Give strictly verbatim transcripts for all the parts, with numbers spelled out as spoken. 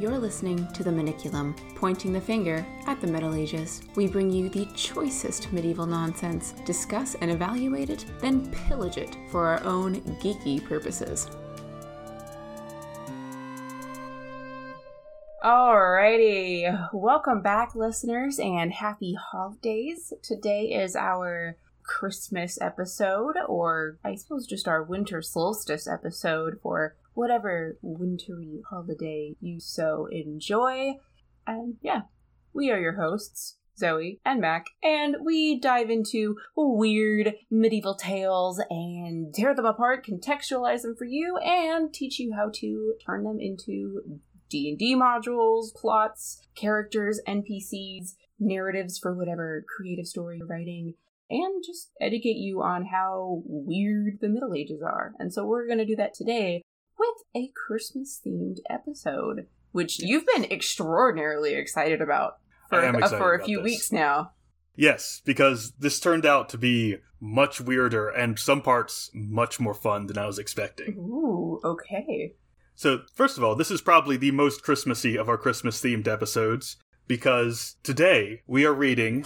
You're listening to The Maniculum, pointing the finger at the Middle Ages. We bring you the choicest medieval nonsense, discuss and evaluate it, then pillage it for our own geeky purposes. Alrighty, welcome back, listeners, and happy holidays. Today is our Christmas episode, or I suppose just our winter solstice episode for whatever wintry holiday you so enjoy. And yeah, we are your hosts, Zoe and Mac, and we dive into weird medieval tales and tear them apart, contextualize them for you, and teach you how to turn them into D and D modules, plots, characters, N P Cs, narratives for whatever creative story you're writing, and just educate you on how weird the Middle Ages are. And so we're going to do that today with a Christmas-themed episode, which you've been extraordinarily excited about for, I am excited uh, for a few about this. weeks now. Yes, because this turned out to be much weirder and some parts much more fun than I was expecting. Ooh, okay. So, first of all, this is probably the most Christmassy of our Christmas-themed episodes, because today we are reading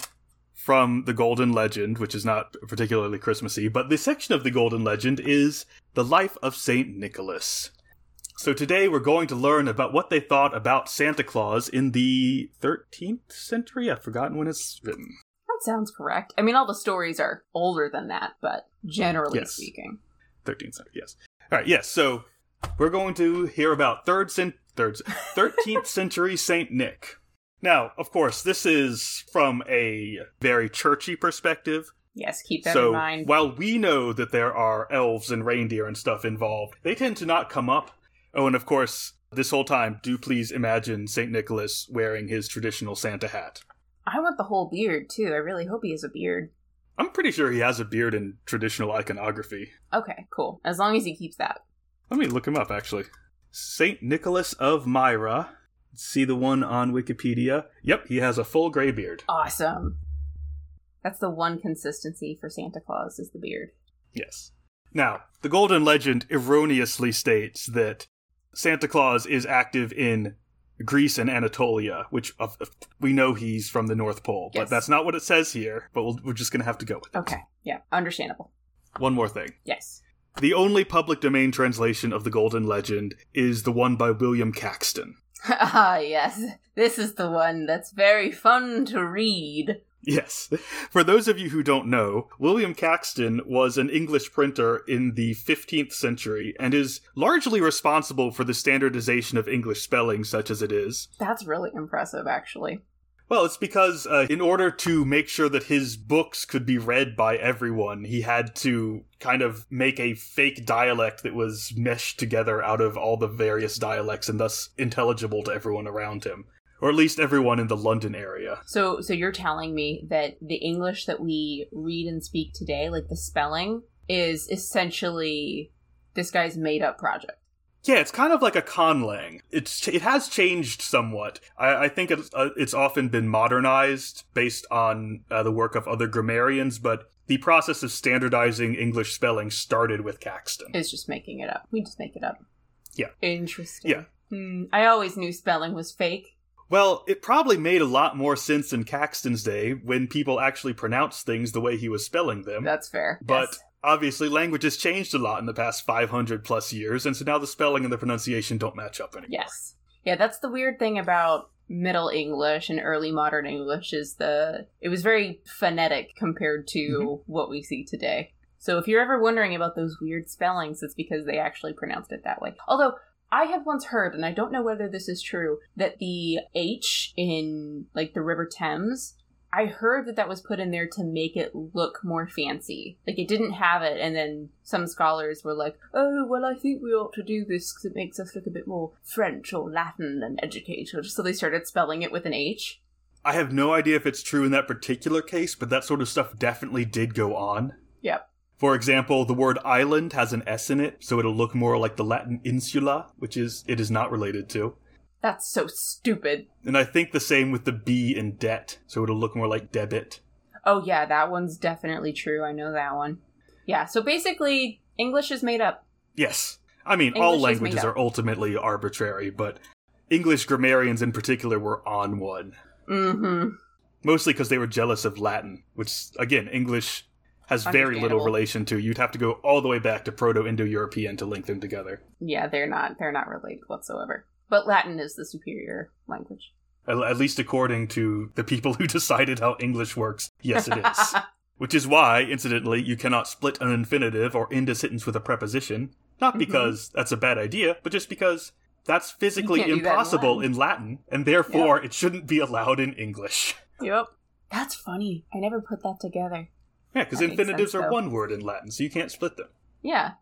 from the Golden Legend, which is not particularly Christmassy, but the section of the Golden Legend is The Life of Saint Nicholas. So today we're going to learn about what they thought about Santa Claus in the thirteenth century. I've forgotten when it's written. That sounds correct. I mean, all the stories are older than that, but generally yes. speaking. thirteenth century, yes. All right, yes, so we're going to hear about third cent- third, thirteenth century Saint Nick. Now, of course, this is from a very churchy perspective. Yes, keep that so, in mind. So, while we know that there are elves and reindeer and stuff involved, they tend to not come up. Oh, and of course, this whole time, do please imagine Saint Nicholas wearing his traditional Santa hat. I want the whole beard, too. I really hope he has a beard. I'm pretty sure he has a beard in traditional iconography. Okay, cool. As long as he keeps that. Let me look him up, actually. Saint Nicholas of Myra. See the one on Wikipedia? Yep, he has a full gray beard. Awesome. That's the one consistency for Santa Claus is the beard. Yes. Now, the Golden Legend erroneously states that Santa Claus is active in Greece and Anatolia, which uh, we know he's from the North Pole, yes. but that's not what it says here, but we'll, we're just going to have to go with it. Okay, yeah, understandable. One more thing. Yes. The only public domain translation of the Golden Legend is the one by William Caxton. Ah, yes. This is the one that's very fun to read. Yes. For those of you who don't know, William Caxton was an English printer in the fifteenth century and is largely responsible for the standardization of English spelling such as it is. That's really impressive, actually. Well, it's because uh, in order to make sure that his books could be read by everyone, he had to kind of make a fake dialect that was meshed together out of all the various dialects and thus intelligible to everyone around him, or at least everyone in the London area. So so you're telling me that the English that we read and speak today, like the spelling, is essentially this guy's made-up project? Yeah, it's kind of like a conlang. It's it has changed somewhat. I, I think it's, uh, it's often been modernized based on uh, the work of other grammarians, but the process of standardizing English spelling started with Caxton. It's just making it up. We just make it up. Yeah. Interesting. Yeah. Hmm, I always knew spelling was fake. Well, it probably made a lot more sense in Caxton's day when people actually pronounced things the way he was spelling them. That's fair. But yes. Obviously, language has changed a lot in the past five hundred plus years, and so now the spelling and the pronunciation don't match up anymore. Yes. Yeah, that's the weird thing about Middle English and early modern English is the it was very phonetic compared to mm-hmm. what we see today. So if you're ever wondering about those weird spellings, it's because they actually pronounced it that way. Although, I had once heard, and I don't know whether this is true, that the H in, like, the River Thames, I heard that that was put in there to make it look more fancy. Like, it didn't have it, and then some scholars were like, oh, well, I think we ought to do this because it makes us look a bit more French or Latin and educated. So they started spelling it with an H. I have no idea if it's true in that particular case, but that sort of stuff definitely did go on. Yep. For example, the word island has an S in it, so it'll look more like the Latin insula, which is it is not related to. That's so stupid. And I think the same with the B in debt, so it'll look more like debit. Oh yeah, that one's definitely true. I know that one. Yeah, so basically, English is made up. Yes. I mean, English all languages are ultimately arbitrary, but English grammarians in particular were on one. Mm-hmm. Mostly because they were jealous of Latin, which, again, English has very little relation to. You'd have to go all the way back to Proto-Indo-European to link them together. Yeah, they're not they're not related whatsoever. But Latin is the superior language. At, at least according to the people who decided how English works. Yes, it is. Which is why, incidentally, you cannot split an infinitive or end a sentence with a preposition. Not because mm-hmm. that's a bad idea, but just because that's physically impossible in Latin. in Latin, and therefore yep. it shouldn't be allowed in English. Yep. That's funny. I never put that together. Yeah, because infinitives sense, are one word in Latin, so you can't split them. Yeah.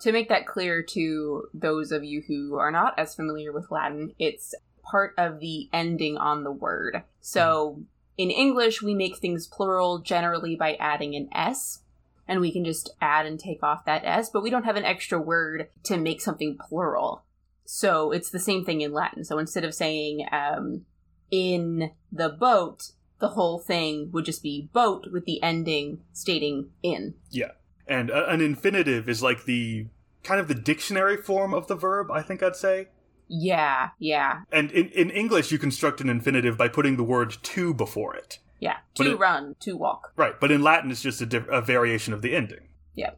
To make that clear to those of you who are not as familiar with Latin, it's part of the ending on the word. So mm. in English, we make things plural generally by adding an S, and we can just add and take off that S, but we don't have an extra word to make something plural. So it's the same thing in Latin. So instead of saying um, in the boat, the whole thing would just be boat with the ending stating in. Yeah. And uh, an infinitive is like the kind of the dictionary form of the verb, I think I'd say. Yeah, yeah. And in, in English, you construct an infinitive by putting the word to before it. Yeah. To it, run, to walk. Right. But in Latin, it's just a, diff- a variation of the ending. Yeah.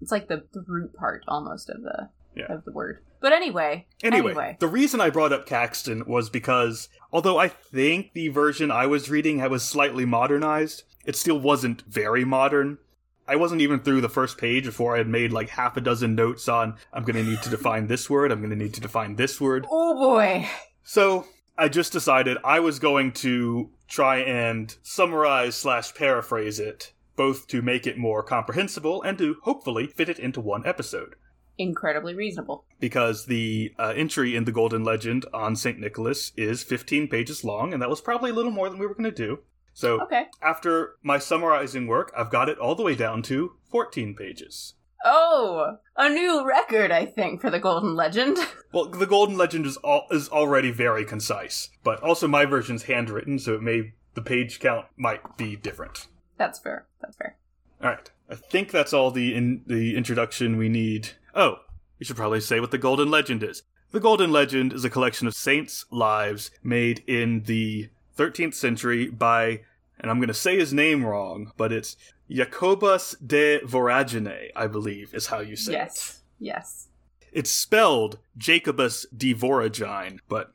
It's like the, the root part almost of the yeah. of the word. But anyway, anyway. Anyway, the reason I brought up Caxton was because, although I think the version I was reading was slightly modernized, it still wasn't very modern. I wasn't even through the first page before I had made like half a dozen notes on, I'm going to need to define this word, I'm going to need to define this word. Oh boy. So I just decided I was going to try and summarize slash paraphrase it, both to make it more comprehensible and to hopefully fit it into one episode. Incredibly reasonable. Because the uh, entry in the Golden Legend on Saint Nicholas is fifteen pages long, and that was probably a little more than we were going to do. So okay. after my summarizing work, I've got it all the way down to fourteen pages. Oh, a new record, I think, for the Golden Legend. Well, the Golden Legend is all, is already very concise, but also my version's handwritten, so it may the page count might be different. That's fair. That's fair. All right. I think that's all the in, the introduction we need. Oh, we should probably say what the Golden Legend is. The Golden Legend is a collection of saints' lives made in the thirteenth century by, and I'm going to say his name wrong, but it's Jacobus de Voragine, I believe is how you say yes. it. Yes, yes. It's spelled Jacobus de Voragine, but...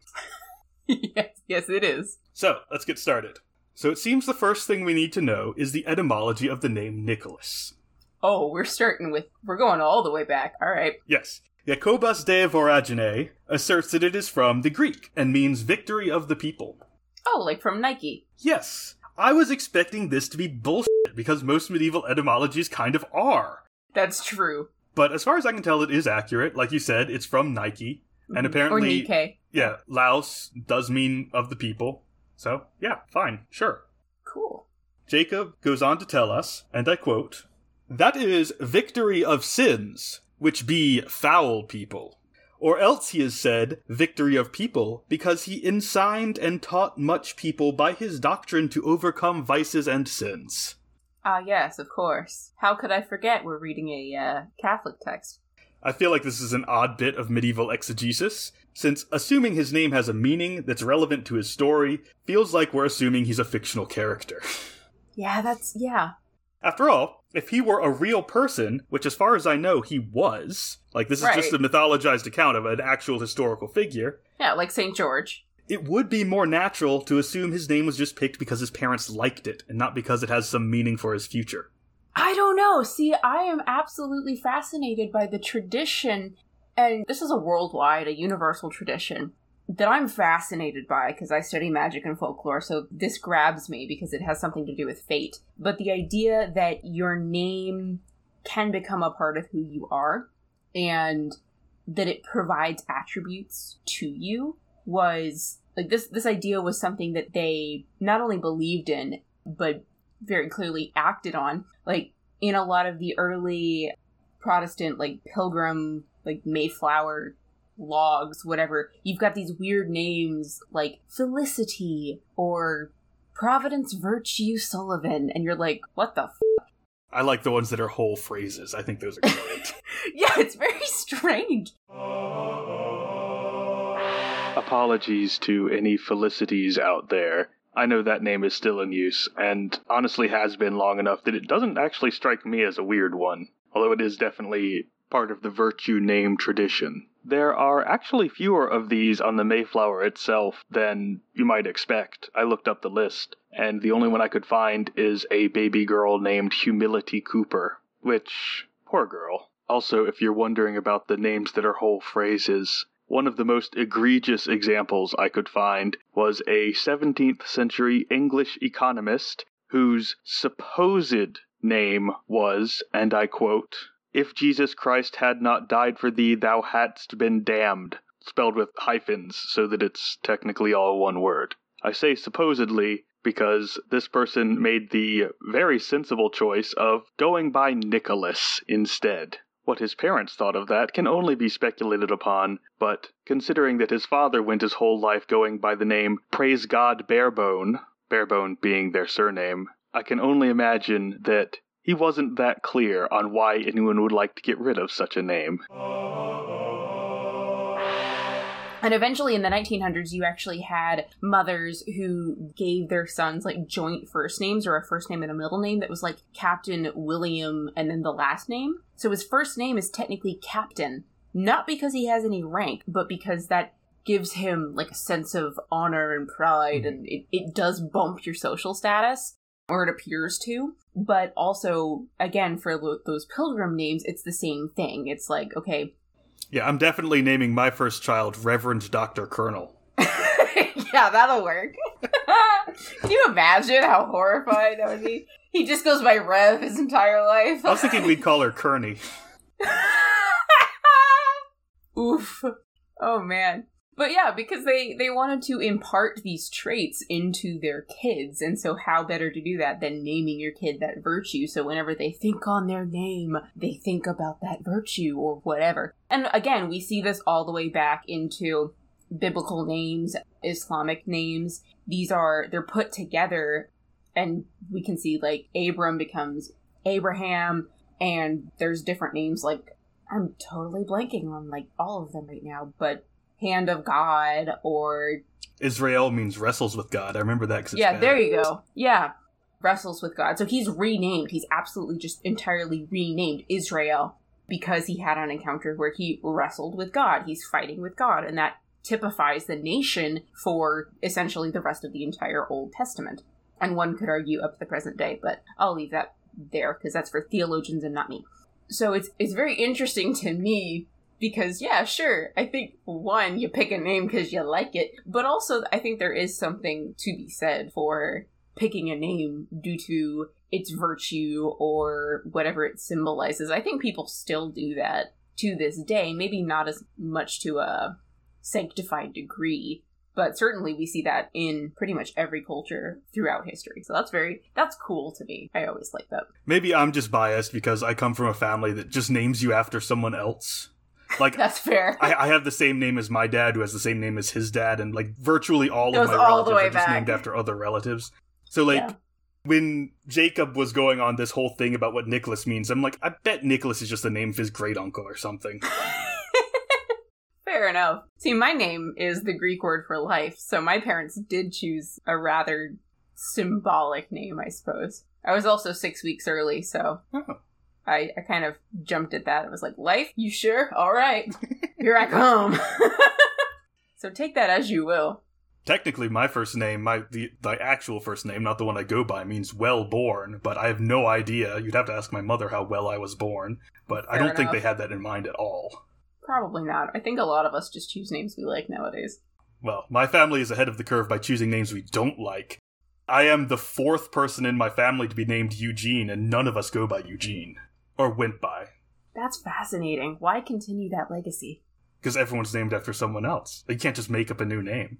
yes, yes, it is. So, let's get started. So it seems the first thing we need to know is the etymology of the name Nicholas. Oh, we're starting with, we're going all the way back. All right. Yes. Jacobus de Voragine asserts that it is from the Greek and means victory of the people. Oh, like from Nike. Yes. I was expecting this to be bullshit because most medieval etymologies kind of are. That's true. But as far as I can tell, it is accurate. Like you said, it's from Nike. Mm-hmm. And apparently... Or Nikkei. Yeah. Laos does mean of the people. So, yeah, fine. Sure. Cool. Jacob goes on to tell us, and I quote... That is victory of sins, which be foul people. Or else he is said victory of people, because he ensigned and taught much people by his doctrine to overcome vices and sins. Ah, yes, of course. How could I forget we're reading a uh, Catholic text? I feel like this is an odd bit of medieval exegesis, since assuming his name has a meaning that's relevant to his story feels like we're assuming he's a fictional character. Yeah, that's... yeah. After all, if he were a real person, which as far as I know he was, like this is right. just a mythologized account of an actual historical figure. Yeah, like Saint George. It would be more natural to assume his name was just picked because his parents liked it and not because it has some meaning for his future. I don't know. See, I am absolutely fascinated by the tradition, and this is a worldwide, a universal tradition that I'm fascinated by because I study magic and folklore, so this grabs me because it has something to do with fate. But the idea that your name can become a part of who you are and that it provides attributes to you was like this this idea was something that they not only believed in but very clearly acted on, like in a lot of the early Protestant like pilgrim like Mayflower logs, whatever, you've got these weird names like Felicity or Providence Virtue Sullivan, and you're like, what the fuck? I like the ones that are whole phrases. I think those are great. Yeah, it's very strange. apologies to any Felicities out there. I know that name is still in use, and honestly has been long enough that it doesn't actually strike me as a weird one, although it is definitely part of the virtue name tradition. There are actually fewer of these on the Mayflower itself than you might expect. I looked up the list, and the only one I could find is a baby girl named Humility Cooper, which, poor girl. Also, if you're wondering about the names that are whole phrases, one of the most egregious examples I could find was a seventeenth century English economist whose supposed name was, and I quote, "If Jesus Christ had not died for thee, thou hadst been damned," spelled with hyphens so that it's technically all one word. I say supposedly because this person made the very sensible choice of going by Nicholas instead. What his parents thought of that can only be speculated upon, but considering that his father went his whole life going by the name Praise God Barebone, Barebone being their surname, I can only imagine that he wasn't that clear on why anyone would like to get rid of such a name. And eventually in the nineteen hundreds, you actually had mothers who gave their sons like joint first names or a first name and a middle name that was like Captain William and then the last name. So his first name is technically Captain, not because he has any rank, but because that gives him like a sense of honor and pride, and it, it does bump your social status, or it appears to. But also, again, for lo- those pilgrim names, it's the same thing. It's like, okay... Yeah, I'm definitely naming my first child Reverend Doctor Colonel. Yeah, that'll work. Can you imagine how horrified that would be? He just goes by Rev his entire life. I was thinking we'd call her Kearney. Oof. Oh, man. But yeah, because they, they wanted to impart these traits into their kids, and so how better to do that than naming your kid that virtue, so whenever they think on their name, they think about that virtue or whatever. And again, we see this all the way back into biblical names, Islamic names. These are, they're put together, and we can see, like, Abram becomes Abraham, and there's different names, like, I'm totally blanking on, like, all of them right now, but Hand of God, or... Israel means wrestles with God. I remember that because it's Yeah, bad. There you go. Yeah, wrestles with God. So he's renamed. He's absolutely just entirely renamed Israel, because he had an encounter where he wrestled with God. He's fighting with God, and that typifies the nation for essentially the rest of the entire Old Testament. And one could argue up to the present day, but I'll leave that there because that's for theologians and not me. So it's it's very interesting to me because, yeah, sure, I think, one, you pick a name because you like it, but also I think there is something to be said for picking a name due to its virtue or whatever it symbolizes. I think people still do that to this day, maybe not as much to a sanctified degree, but certainly we see that in pretty much every culture throughout history. So that's very, that's cool to me. I always like that. Maybe I'm just biased because I come from a family that just names you after someone else. Like, that's fair. I, I have the same name as my dad, who has the same name as his dad, and like virtually all of my all relatives are just back. Named after other relatives. So like... Yeah. When Jacob was going on this whole thing about what Nicholas means, I'm like, I bet Nicholas is just the name of his great uncle or something. Fair enough. See, my name is the Greek word for life, so my parents did choose a rather symbolic name, I suppose. I was also six weeks early, so oh. I, I kind of jumped at that. I was like, life? You sure? All right. Here I come. So take that as you will. Technically, my first name, my the, the actual first name, not the one I go by, means well-born, but I have no idea. You'd have to ask my mother how well I was born, but Fair I don't enough. think they had that in mind at all. Probably not. I think a lot of us just choose names we like nowadays. Well, my family is ahead of the curve by choosing names we don't like. I am the fourth person in my family to be named Eugene, and none of us go by Eugene. Or went by. That's fascinating. Why continue that legacy? Because everyone's named after someone else. You can't just make up a new name.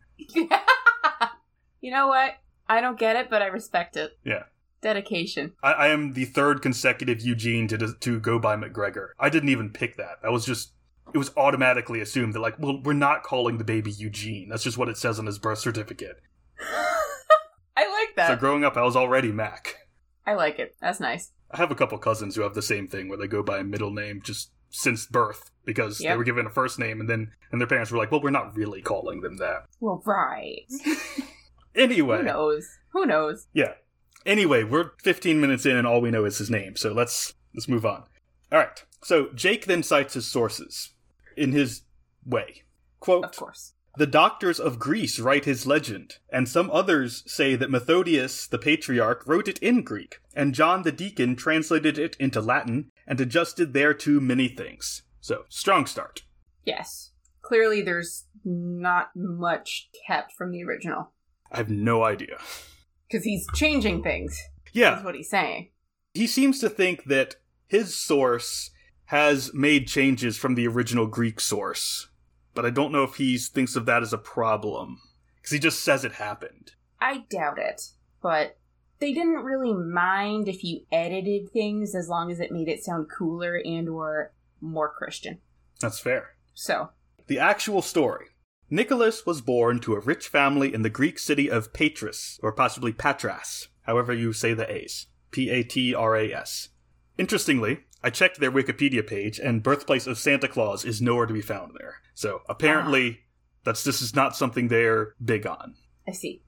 You know what? I don't get it, but I respect it. Yeah. Dedication. I, I am the third consecutive Eugene to to go by McGregor. I didn't even pick that. I was just, it was automatically assumed that, like, well, we're not calling the baby Eugene. That's just what it says on his birth certificate. I like that. So growing up, I was already Mac. I like it. That's nice. I have a couple cousins who have the same thing where they go by a middle name just since birth, because yep. they were given a first name, and then and their parents were like, well, we're not really calling them that. Well, right. Anyway. Who knows? Who knows? Yeah. Anyway, we're fifteen minutes in, and all we know is his name, so let's let's move on. All right. So Jake then cites his sources in his way. Quote, of course. The doctors of Greece write his legend, and some others say that Methodius, the patriarch, wrote it in Greek, and John the Deacon translated it into Latin and adjusted thereto many things. So, strong start. Yes. Clearly there's not much kept from the original. I have no idea. Because he's changing things. Yeah. That's what he's saying. He seems to think that his source has made changes from the original Greek source. But I don't know if he thinks of that as a problem. Because he just says it happened. I doubt it. But they didn't really mind if you edited things as long as it made it sound cooler and or more Christian. That's fair. So. The actual story. Nicholas was born to a rich family in the Greek city of Patras, or possibly Patras, however you say the A's. P A T R A S. Interestingly, I checked their Wikipedia page, and birthplace of Santa Claus is nowhere to be found there. So, apparently, ah. that's this is not something they're big on. I see.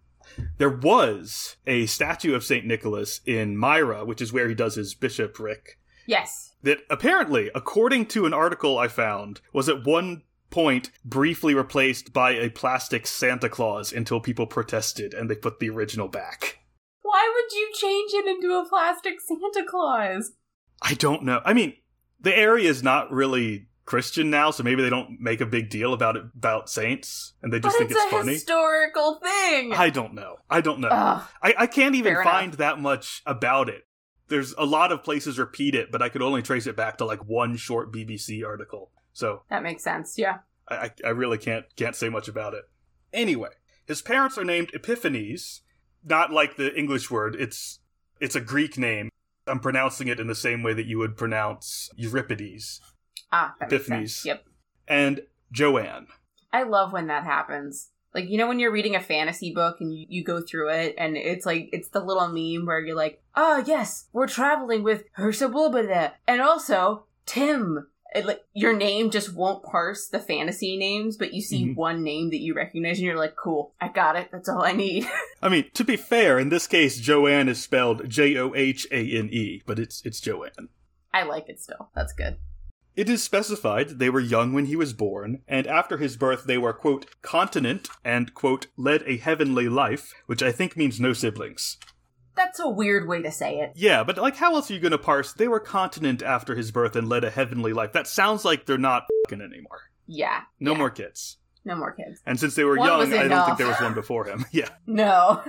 There was a statue of Saint Nicholas in Myra, which is where he does his bishopric. Yes. That apparently, according to an article I found, was at one point briefly replaced by a plastic Santa Claus until people protested and they put the original back. Why would you change it into a plastic Santa Claus? I don't know. I mean, the area is not really Christian now, so maybe they don't make a big deal about it about saints, and they just but think it's, it's funny. It's a historical thing! I don't know. I don't know. Ugh, I, I can't even find enough. that much about it. There's a lot of places repeat it, but I could only trace it back to, like, one short B B C article. So that makes sense, yeah. I, I really can't can't say much about it. Anyway, his parents are named Epiphanes. Not like the English word. It's it's a Greek name. I'm pronouncing it in the same way that you would pronounce Euripides. Ah, that makes sense. Yep. And Joanne. I love when that happens. Like, you know when you're reading a fantasy book and you, you go through it, and it's like, it's the little meme where you're like, oh, yes, we're traveling with Hersabulbada, and also Tim. It, like, your name just won't parse the fantasy names, but you see mm-hmm. one name that you recognize, and you're like, cool, I got it. That's all I need. I mean, to be fair, in this case, Joanne is spelled J O H A N E, but it's it's Joanne. I like it still. That's good. It is specified they were young when he was born, and after his birth they were, quote, continent, and, quote, led a heavenly life, which I think means no siblings. That's a weird way to say it. Yeah, but, like, how else are you going to parse, they were continent after his birth and led a heavenly life? That sounds like they're not f***ing anymore. Yeah. No yeah. more kids. No more kids. And since they were one young, I don't think there was one before him. Yeah. No.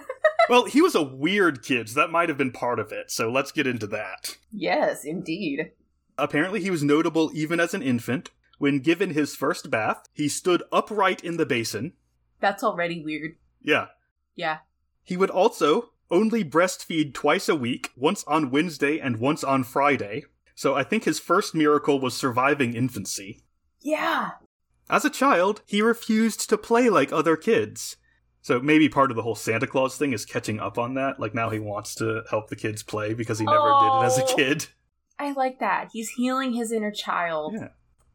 Well, he was a weird kid, so that might have been part of it, so let's get into that. Yes, indeed. Apparently he was notable even as an infant. When given his first bath, he stood upright in the basin. That's already weird. Yeah. Yeah. He would also only breastfeed twice a week, once on Wednesday and once on Friday. So I think his first miracle was surviving infancy. Yeah. As a child, he refused to play like other kids. So maybe part of the whole Santa Claus thing is catching up on that. Like, now he wants to help the kids play because he never oh, did it as a kid. I like that. He's healing his inner child. Yeah.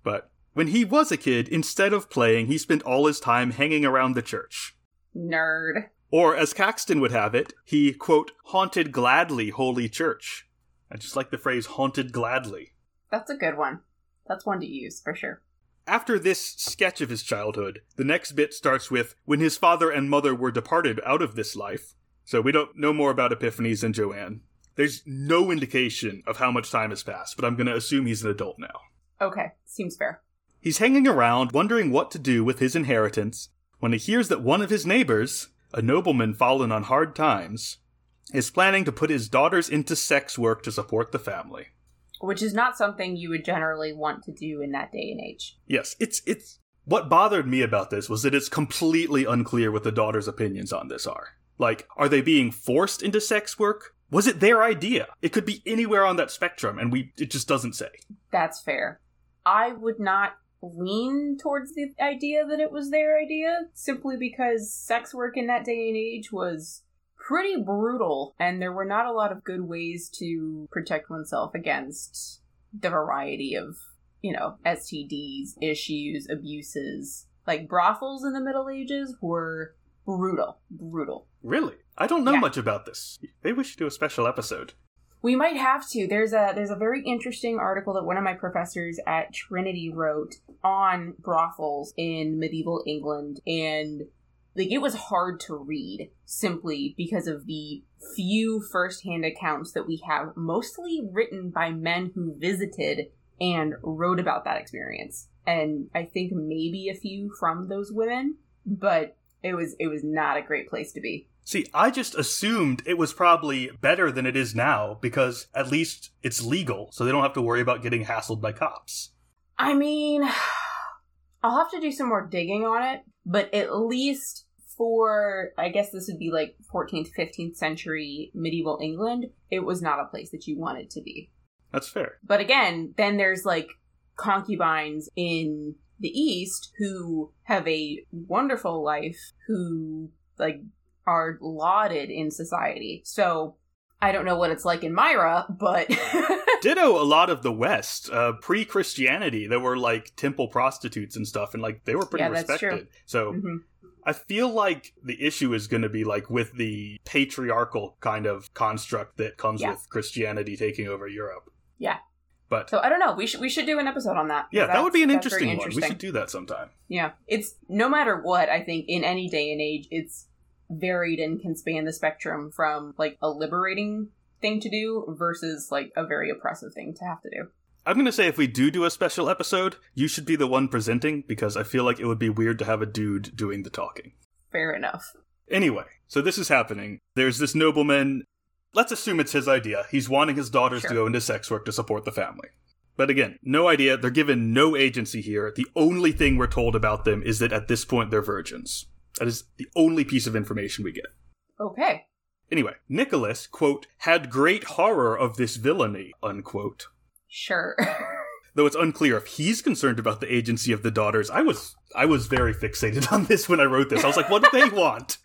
But when he was a kid, instead of playing, he spent all his time hanging around the church. Nerd. Or, as Caxton would have it, he, quote, haunted gladly holy church. I just like the phrase haunted gladly. That's a good one. That's one to use, for sure. After this sketch of his childhood, the next bit starts with, when his father and mother were departed out of this life. So we don't know more about Epiphanes and Joanne. There's no indication of how much time has passed, but I'm going to assume he's an adult now. Okay, seems fair. He's hanging around, wondering what to do with his inheritance, when he hears that one of his neighbors, a nobleman fallen on hard times, is planning to put his daughters into sex work to support the family. Which is not something you would generally want to do in that day and age. Yes, it's it's what bothered me about this was that it's completely unclear what the daughters' opinions on this are. Like, are they being forced into sex work? Was it their idea? It could be anywhere on that spectrum, and we it just doesn't say. That's fair. I would not lean towards the idea that it was their idea, simply because sex work in that day and age was pretty brutal, and there were not a lot of good ways to protect oneself against the variety of you know, S T Ds, issues, abuses. Like, brothels in the Middle Ages were brutal. Brutal. Really? I don't know yeah. much about this. Maybe we should do a special episode. We might have to. There's a there's a very interesting article that one of my professors at Trinity wrote on brothels in medieval England, and like it was hard to read simply because of the few firsthand accounts that we have, mostly written by men who visited and wrote about that experience. And I think maybe a few from those women, but it was it was not a great place to be. See, I just assumed it was probably better than it is now because at least it's legal, so they don't have to worry about getting hassled by cops. I mean, I'll have to do some more digging on it, but at least for, I guess this would be like fourteenth, fifteenth century medieval England, it was not a place that you wanted to be. That's fair. But again, then there's like concubines in the East who have a wonderful life, who like are lauded in society. So I don't know what it's like in Myra, but ditto a lot of the West, uh, pre-Christianity, there were like temple prostitutes and stuff, and like they were pretty yeah, respected. That's true. So mm-hmm. I feel like the issue is going to be like with the patriarchal kind of construct that comes yeah. with Christianity taking over Europe. Yeah. But so I don't know. We should we should do an episode on that. Yeah, that would be an interesting, interesting one. We should do that sometime. Yeah. It's no matter what, I think in any day and age, it's varied and can span the spectrum from like a liberating thing to do versus like a very oppressive thing to have to do. I'm going to say if we do do a special episode, you should be the one presenting because I feel like it would be weird to have a dude doing the talking. Fair enough. Anyway, so this is happening. There's this nobleman. Let's assume it's his idea. He's wanting his daughters sure. to go into sex work to support the family. But again, no idea. They're given no agency here. The only thing we're told about them is that at this point they're virgins. That is the only piece of information we get. Okay. Anyway, Nicholas, quote, had great horror of this villainy, unquote. Sure. Though it's unclear if he's concerned about the agency of the daughters. I was I was very fixated on this when I wrote this. I was like, what do they want?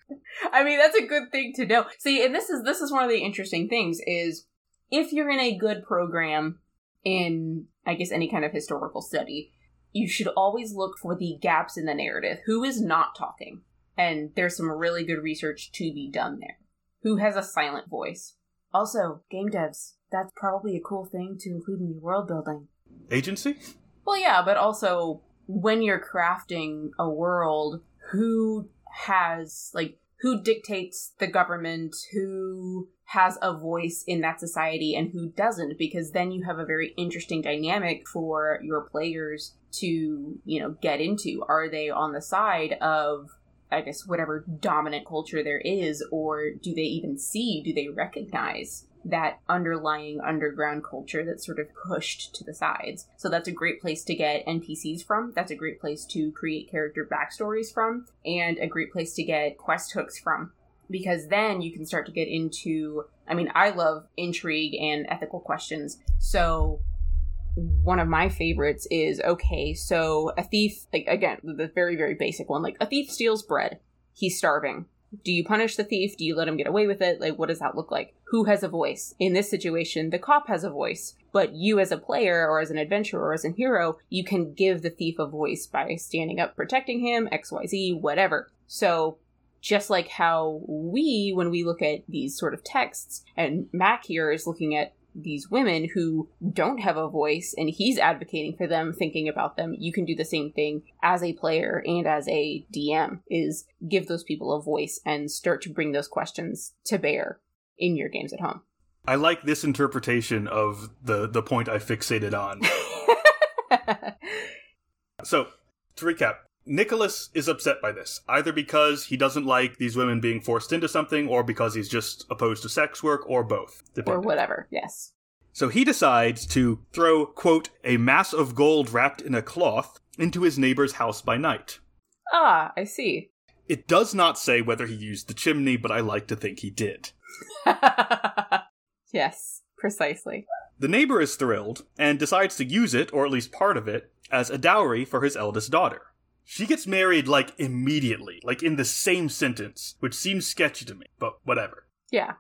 I mean, that's a good thing to know. See, and this is this is one of the interesting things is if you're in a good program in, I guess, any kind of historical study, you should always look for the gaps in the narrative. Who is not talking? And there's some really good research to be done there. Who has a silent voice? Also, game devs, that's probably a cool thing to include in your world building. Agency? Well, yeah, but also when you're crafting a world, who has, like, who dictates the government, who has a voice in that society and who doesn't, because then you have a very interesting dynamic for your players to, you know, get into. Are they on the side of, I guess, whatever dominant culture there is, or do they even see, do they recognize that underlying underground culture that's sort of pushed to the sides? So that's a great place to get N P Cs from. That's a great place to create character backstories from, and a great place to get quest hooks from. Because then you can start to get into, I mean, I love intrigue and ethical questions. So one of my favorites is, okay, so a thief, like again, the very, very basic one, like a thief steals bread. He's starving. Do you punish the thief? Do you let him get away with it? Like, what does that look like? Who has a voice? In this situation, the cop has a voice, but you as a player or as an adventurer or as a hero, you can give the thief a voice by standing up, protecting him, X Y Z, whatever. So just like how we, when we look at these sort of texts, and Mac here is looking at these women who don't have a voice and he's advocating for them, thinking about them, you can do the same thing as a player and as a D M, is give those people a voice and start to bring those questions to bear in your games at home. I like this interpretation of the, the point I fixated on. So, to recap, Nicholas is upset by this, either because he doesn't like these women being forced into something, or because he's just opposed to sex work, or both. Depending. Or whatever, yes. So he decides to throw, quote, a mass of gold wrapped in a cloth into his neighbor's house by night. Ah, I see. It does not say whether he used the chimney, but I like to think he did. Yes, precisely. The neighbor is thrilled, and decides to use it, or at least part of it, as a dowry for his eldest daughter. She gets married, like, immediately, like, in the same sentence, which seems sketchy to me, but whatever. Yeah.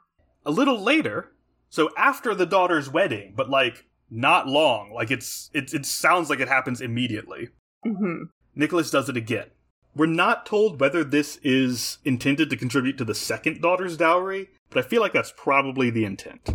A little later, so after the daughter's wedding, but, like, not long. Like, it's it, it sounds like it happens immediately. Mm-hmm. Nicholas does it again. We're not told whether this is intended to contribute to the second daughter's dowry, but I feel like that's probably the intent.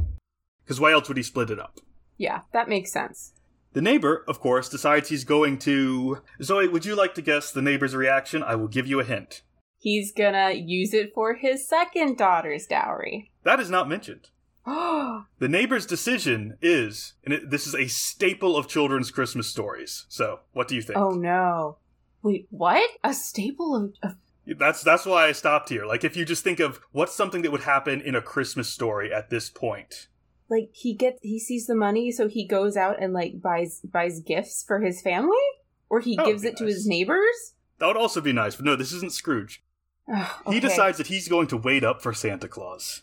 Because why else would he split it up? Yeah, that makes sense. The neighbor, of course, decides he's going to... Zoe, would you like to guess the neighbor's reaction? I will give you a hint. He's gonna use it for his second daughter's dowry. That is not mentioned. The neighbor's decision is, and it, this is a staple of children's Christmas stories, so what do you think? Oh no. Wait, what? A staple of... of- That's that's why I stopped here. Like, if you just think of what's something that would happen in a Christmas story at this point. Like, he gets, he sees the money, so he goes out and, like, buys buys gifts for his family? Or he that gives it nice. to his neighbors? That would also be nice, but no, this isn't Scrooge. Ugh, okay. He decides that he's going to wait up for Santa Claus.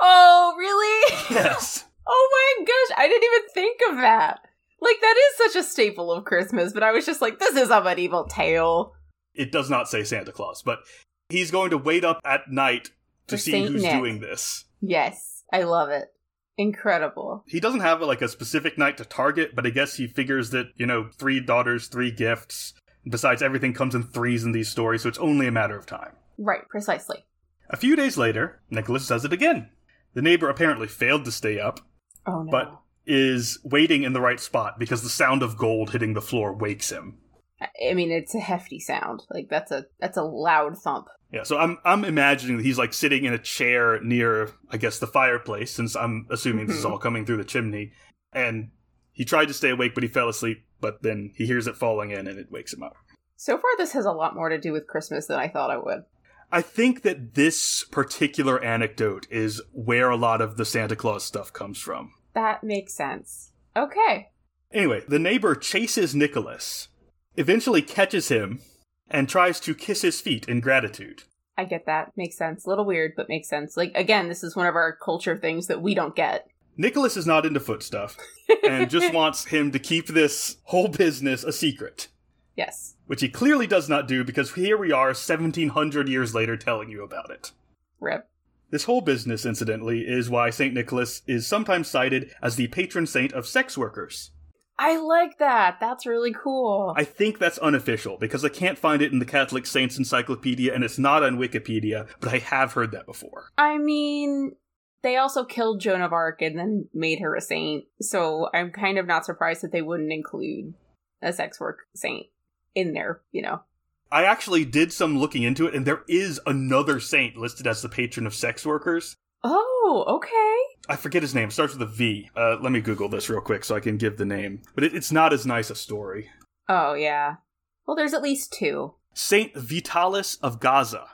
Oh, really? Yes. Oh my gosh, I didn't even think of that. Like, that is such a staple of Christmas, but I was just like, this is a medieval tale. It does not say Santa Claus, but he's going to wait up at night to for see Saint who's Nick. doing this. Yes, I love it. Incredible. He doesn't have, like, a specific night to target, but I guess he figures that, you know, three daughters, three gifts. Besides, everything comes in threes in these stories, so it's only a matter of time. Right, precisely. A few days later, Nicholas does it again. The neighbor apparently failed to stay up. Oh, no. But is waiting in the right spot because the sound of gold hitting the floor wakes him. I mean, it's a hefty sound. Like, that's a that's a loud thump. Yeah, so I'm I'm imagining that he's, like, sitting in a chair near, I guess, the fireplace, since I'm assuming this is all coming through the chimney. And he tried to stay awake, but he fell asleep, but then he hears it falling in and it wakes him up. So far, this has a lot more to do with Christmas than I thought it would. I think that this particular anecdote is where a lot of the Santa Claus stuff comes from. That makes sense. Okay. Anyway, the neighbor chases Nicholas, eventually catches him, and tries to kiss his feet in gratitude. I get that. Makes sense. A little weird, but makes sense. Like, again, this is one of our culture things that we don't get. Nicholas is not into foot stuff, and just wants him to keep this whole business a secret. Yes. Which he clearly does not do, because here we are seventeen hundred years later telling you about it. Rip. This whole business, incidentally, is why Saint Nicholas is sometimes cited as the patron saint of sex workers. I like that. That's really cool. I think that's unofficial, because I can't find it in the Catholic Saints Encyclopedia, and it's not on Wikipedia, but I have heard that before. I mean, they also killed Joan of Arc and then made her a saint, so I'm kind of not surprised that they wouldn't include a sex work saint in there, you know. I actually did some looking into it, and there is another saint listed as the patron of sex workers. Oh, okay. I forget his name. It starts with a V. Uh, let me Google this real quick so I can give the name. But it, it's not as nice a story. Oh, yeah. Well, there's at least two. Saint Vitalis of Gaza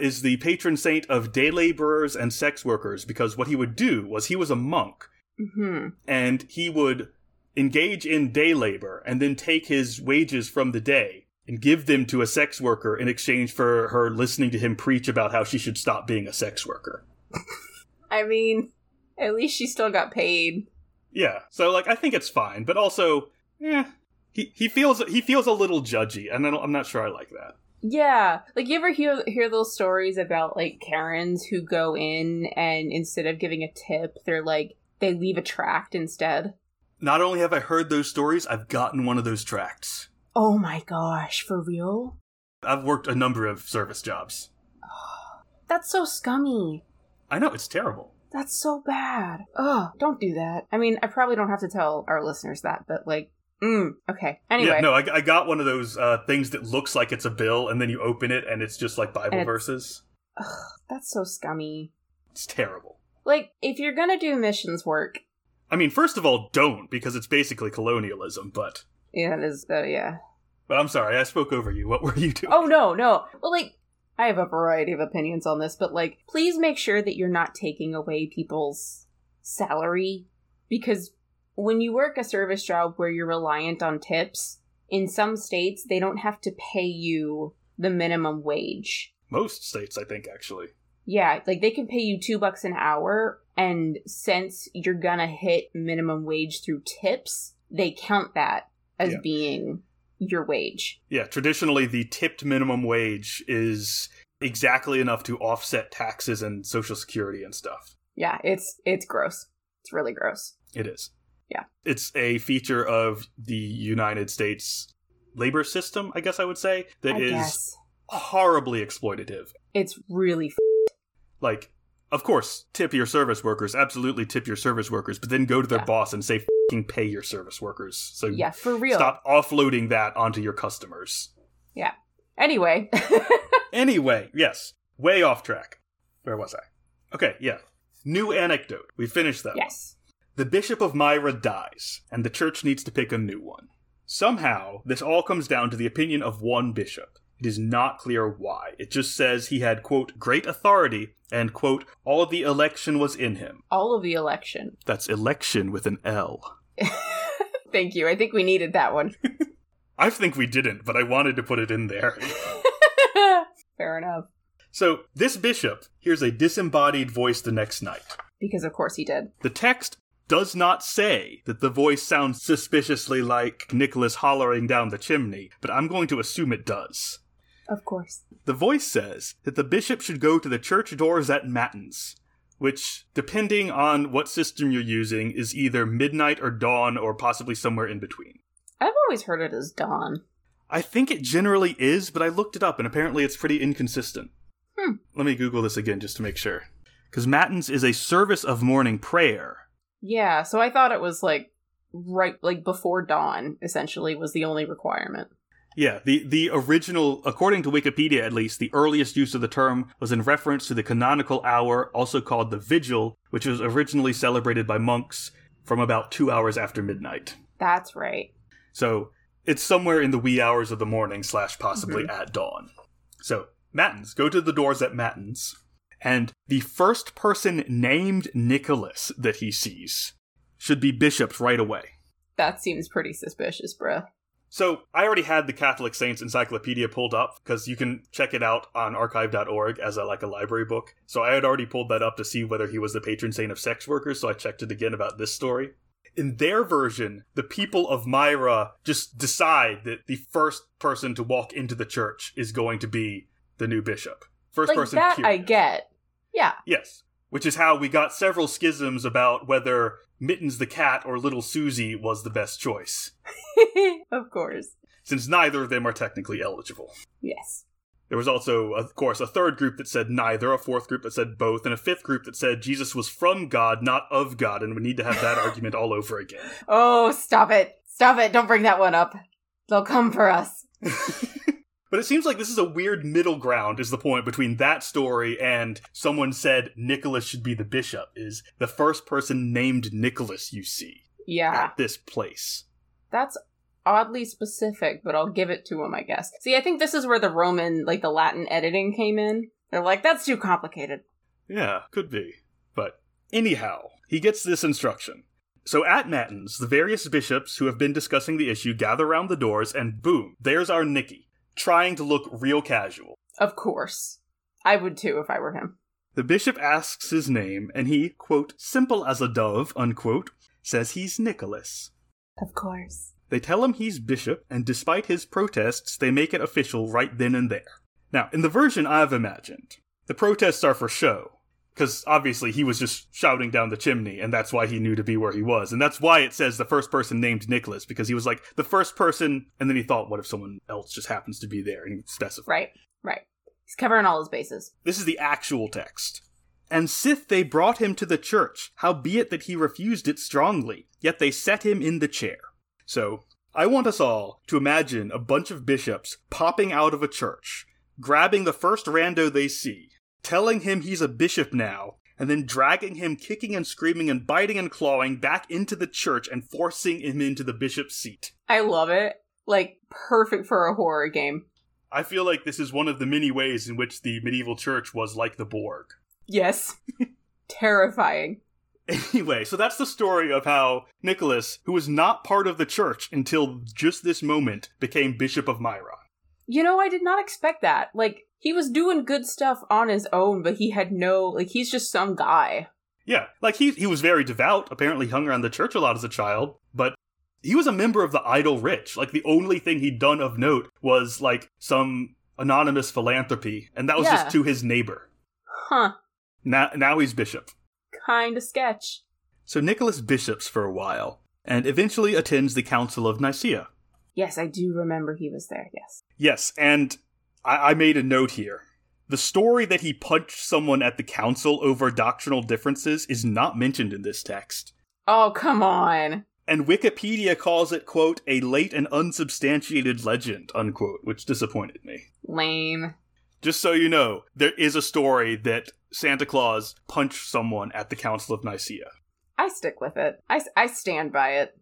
is the patron saint of day laborers and sex workers, because what he would do was he was a monk, mm-hmm. and he would engage in day labor and then take his wages from the day and give them to a sex worker in exchange for her listening to him preach about how she should stop being a sex worker. I mean, at least she still got paid. Yeah, so, like, I think it's fine, but also, eh, he, he feels he feels a little judgy, and I don't, I'm not sure I like that. Yeah, like, you ever hear, hear those stories about, like, Karens who go in and instead of giving a tip, they're like, they leave a tract instead? Not only have I heard those stories, I've gotten one of those tracts. Oh my gosh, for real? I've worked a number of service jobs. That's so scummy. I know, it's terrible. That's so bad. Ugh, don't do that. I mean, I probably don't have to tell our listeners that, but like, mm, okay. Anyway. Yeah, no, I, I got one of those uh, things that looks like it's a bill, and then you open it, and it's just like Bible verses. Ugh, that's so scummy. It's terrible. Like, if you're gonna do missions work... I mean, first of all, don't, because it's basically colonialism, but... Yeah, it is, uh, yeah. But I'm sorry, I spoke over you. What were you doing? Oh, no, no. Well, like... I have a variety of opinions on this, but, like, please make sure that you're not taking away people's salary, because when you work a service job where you're reliant on tips, in some states, they don't have to pay you the minimum wage. Most states, I think, actually. Yeah, like, they can pay you two bucks an hour, and since you're gonna hit minimum wage through tips, they count that as yeah. being... your wage. Yeah, traditionally the tipped minimum wage is exactly enough to offset taxes and social security and stuff. Yeah, it's it's gross. It's really gross. It is. Yeah. It's a feature of the United States labor system, I guess I would say, that I is guess. horribly exploitative. It's really f- Like, of course, tip your service workers. Absolutely tip your service workers. But then go to their yeah. boss and say, f***ing pay your service workers. So yeah, for real. Stop offloading that onto your customers. Yeah. Anyway. Anyway, yes. Way off track. Where was I? Okay, yeah. New anecdote. We finished that. Yes. The Bishop of Myra dies, and the church needs to pick a new one. Somehow, this all comes down to the opinion of one bishop. It is not clear why. It just says he had, quote, great authority, and, quote, all the election was in him. All of the election. That's election with an L. Thank you. I think we needed that one. I think we didn't, but I wanted to put it in there. Fair enough. So, this bishop hears a disembodied voice the next night. Because of course he did. The text does not say that the voice sounds suspiciously like Nicholas hollering down the chimney, but I'm going to assume it does. Of course. The voice says that the bishop should go to the church doors at matins, which, depending on what system you're using, is either midnight or dawn or possibly somewhere in between. I've always heard it as dawn. I think it generally is, but I looked it up and apparently it's pretty inconsistent. Hmm. Let me Google this again just to make sure. Because matins is a service of morning prayer. Yeah, so I thought it was like right, like before dawn, essentially, was the only requirement. Yeah, the, the original, according to Wikipedia at least, the earliest use of the term was in reference to the canonical hour, also called the vigil, which was originally celebrated by monks from about two hours after midnight. That's right. So it's somewhere in the wee hours of the morning slash possibly mm-hmm. at dawn. So matins. Go to the doors at matins. And the first person named Nicholas that he sees should be bishopped right away. That seems pretty suspicious, bruh. So I already had the Catholic Saints Encyclopedia pulled up because you can check it out on archive dot org as a, like a library book. So I had already pulled that up to see whether he was the patron saint of sex workers. So I checked it again about this story. In their version, the people of Myra just decide that the first person to walk into the church is going to be the new bishop. First like person that curious. I get. Yeah. Yes. Which is how we got several schisms about whether Mittens the cat or Little Susie was the best choice. Of course. Since neither of them are technically eligible. Yes. There was also, of course, a third group that said neither, a fourth group that said both, and a fifth group that said Jesus was from God, not of God, and we need to have that argument all over again. Oh, stop it. Stop it. Don't bring that one up. They'll come for us. But it seems like this is a weird middle ground is the point between that story and someone said Nicholas should be the bishop is the first person named Nicholas you see yeah. at this place. That's oddly specific, but I'll give it to him, I guess. See, I think this is where the Roman, like the Latin editing came in. They're like, that's too complicated. Yeah, could be. But anyhow, he gets this instruction. So at matins, the various bishops who have been discussing the issue gather around the doors and boom, there's our Nicky. Trying to look real casual. Of course. I would too if I were him. The bishop asks his name, and he, quote, simple as a dove, unquote, says he's Nicholas. Of course. They tell him he's bishop, and despite his protests, they make it official right then and there. Now, in the version I've imagined, the protests are for show, because obviously he was just shouting down the chimney, and that's why he knew to be where he was. And that's why it says the first person named Nicholas, because he was like, the first person, and then he thought, what if someone else just happens to be there, and he specified. Right, right. He's covering all his bases. This is the actual text. And sith they brought him to the church, howbeit that he refused it strongly, yet they set him in the chair. So, I want us all to imagine a bunch of bishops popping out of a church, grabbing the first rando they see, telling him he's a bishop now, and then dragging him kicking and screaming and biting and clawing back into the church and forcing him into the bishop's seat. I love it. Like, perfect for a horror game. I feel like this is one of the many ways in which the medieval church was like the Borg. Yes. Terrifying. Anyway, so that's the story of how Nicholas, who was not part of the church until just this moment, became Bishop of Myra. You know, I did not expect that. Like, he was doing good stuff on his own, but he had no, like, he's just some guy. Yeah, like, he he was very devout, apparently hung around the church a lot as a child, but he was a member of the idle rich. Like, the only thing he'd done of note was, like, some anonymous philanthropy, and that was yeah. just to his neighbor. Huh. Now, now he's bishop. Kind of sketch. So Nicholas bishops for a while, and eventually attends the Council of Nicaea. Yes, I do remember he was there, yes. Yes, and I, I made a note here. The story that he punched someone at the council over doctrinal differences is not mentioned in this text. Oh, come on. And Wikipedia calls it, quote, a late and unsubstantiated legend, unquote, which disappointed me. Lame. Just so you know, there is a story that Santa Claus punched someone at the Council of Nicaea. I stick with it. I, I stand by it.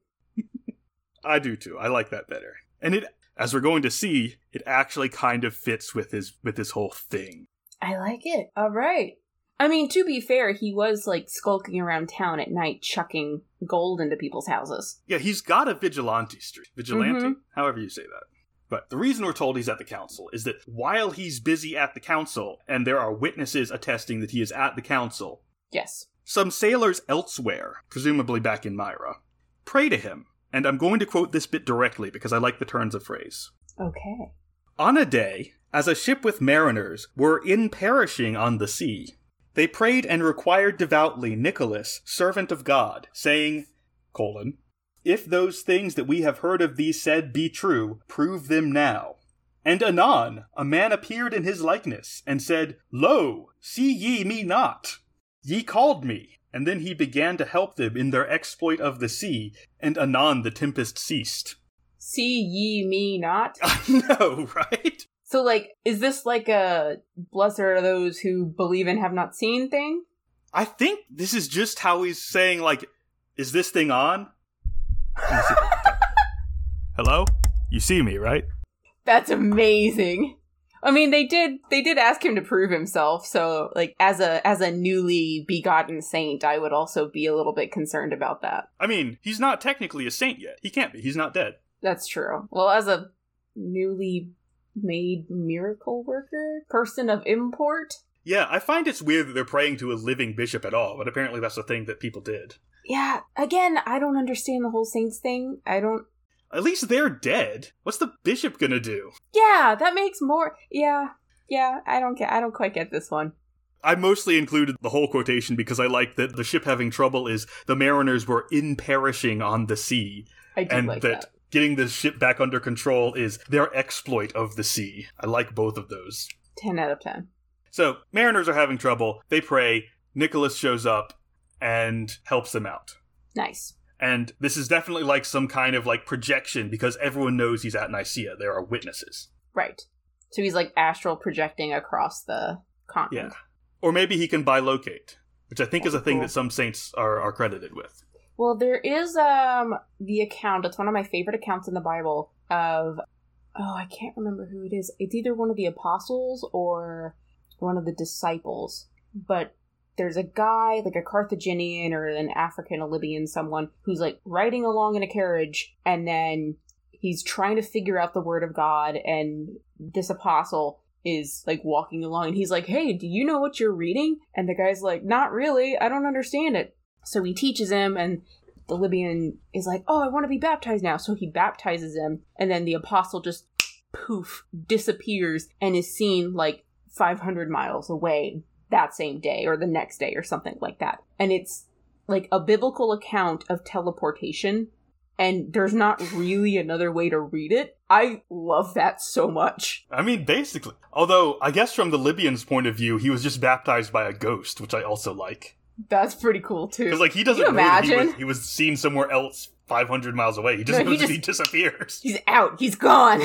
I do too. I like that better. And it, as we're going to see, it actually kind of fits with his with his whole thing. I like it. All right. I mean, to be fair, he was, like, skulking around town at night, chucking gold into people's houses. Yeah, he's got a vigilante streak. Vigilante? Mm-hmm. However you say that. But the reason we're told he's at the council is that while he's busy at the council, and there are witnesses attesting that he is at the council. Yes. Some sailors elsewhere, presumably back in Myra, pray to him. And I'm going to quote this bit directly because I like the turns of phrase. Okay. On a day, as a ship with mariners were in perishing on the sea, they prayed and required devoutly Nicholas, servant of God, saying, colon, if those things that we have heard of thee said be true, prove them now. And anon a man appeared in his likeness, and said, Lo, see ye me not? Ye called me. And then he began to help them in their exploit of the sea, and anon the tempest ceased. See ye me not? I know, right? So, like, is this like a blessed are those who believe and have not seen thing? I think this is just how he's saying, like, is this thing on? Hello? You see me, right? That's amazing. I mean, they did they did ask him to prove himself, so, like, as a as a newly begotten saint, I would also be a little bit concerned about that. I mean, he's not technically a saint yet. He can't be. He's not dead. That's true. Well, as a newly made miracle worker, person of import. Yeah, I find it's weird that they're praying to a living bishop at all, but apparently that's a thing that people did. Yeah, again, I don't understand the whole saints thing. I don't... At least they're dead. What's the bishop gonna do? Yeah, that makes more... Yeah, yeah, I don't get, I don't quite get this one. I mostly included the whole quotation because I like that the ship having trouble is the mariners were in perishing on the sea. I do like that. And that getting the ship back under control is their exploit of the sea. I like both of those. ten out of ten. So, mariners are having trouble. They pray. Nicholas shows up and helps them out. Nice. And this is definitely like some kind of like projection because everyone knows he's at Nicaea. There are witnesses. Right. So he's like astral projecting across the continent. Yeah. Or maybe he can bilocate, which I think That's is a thing cool. that some saints are, are credited with. Well, there is um the account. It's one of my favorite accounts in the Bible of, oh, I can't remember who it is. It's either one of the apostles or one of the disciples, but there's a guy, like a Carthaginian or an African, a Libyan, someone who's like riding along in a carriage, and then he's trying to figure out the word of God, and this apostle is like walking along and he's like, hey, do you know what you're reading? And the guy's like, not really, I don't understand it. So he teaches him, and the Libyan is like, oh, I want to be baptized now. So he baptizes him, and then the apostle just poof disappears and is seen like five hundred miles away that same day or the next day or something like that. And it's like a biblical account of teleportation, and there's not really another way to read it. I love that so much. I mean, basically. Although, I guess from the Libyan's point of view, he was just baptized by a ghost, which I also like. That's pretty cool, too. Because, like, he doesn't know that he was, he was seen somewhere else five hundred miles away. He just no, knows he, just, he disappears. He's out. He's gone.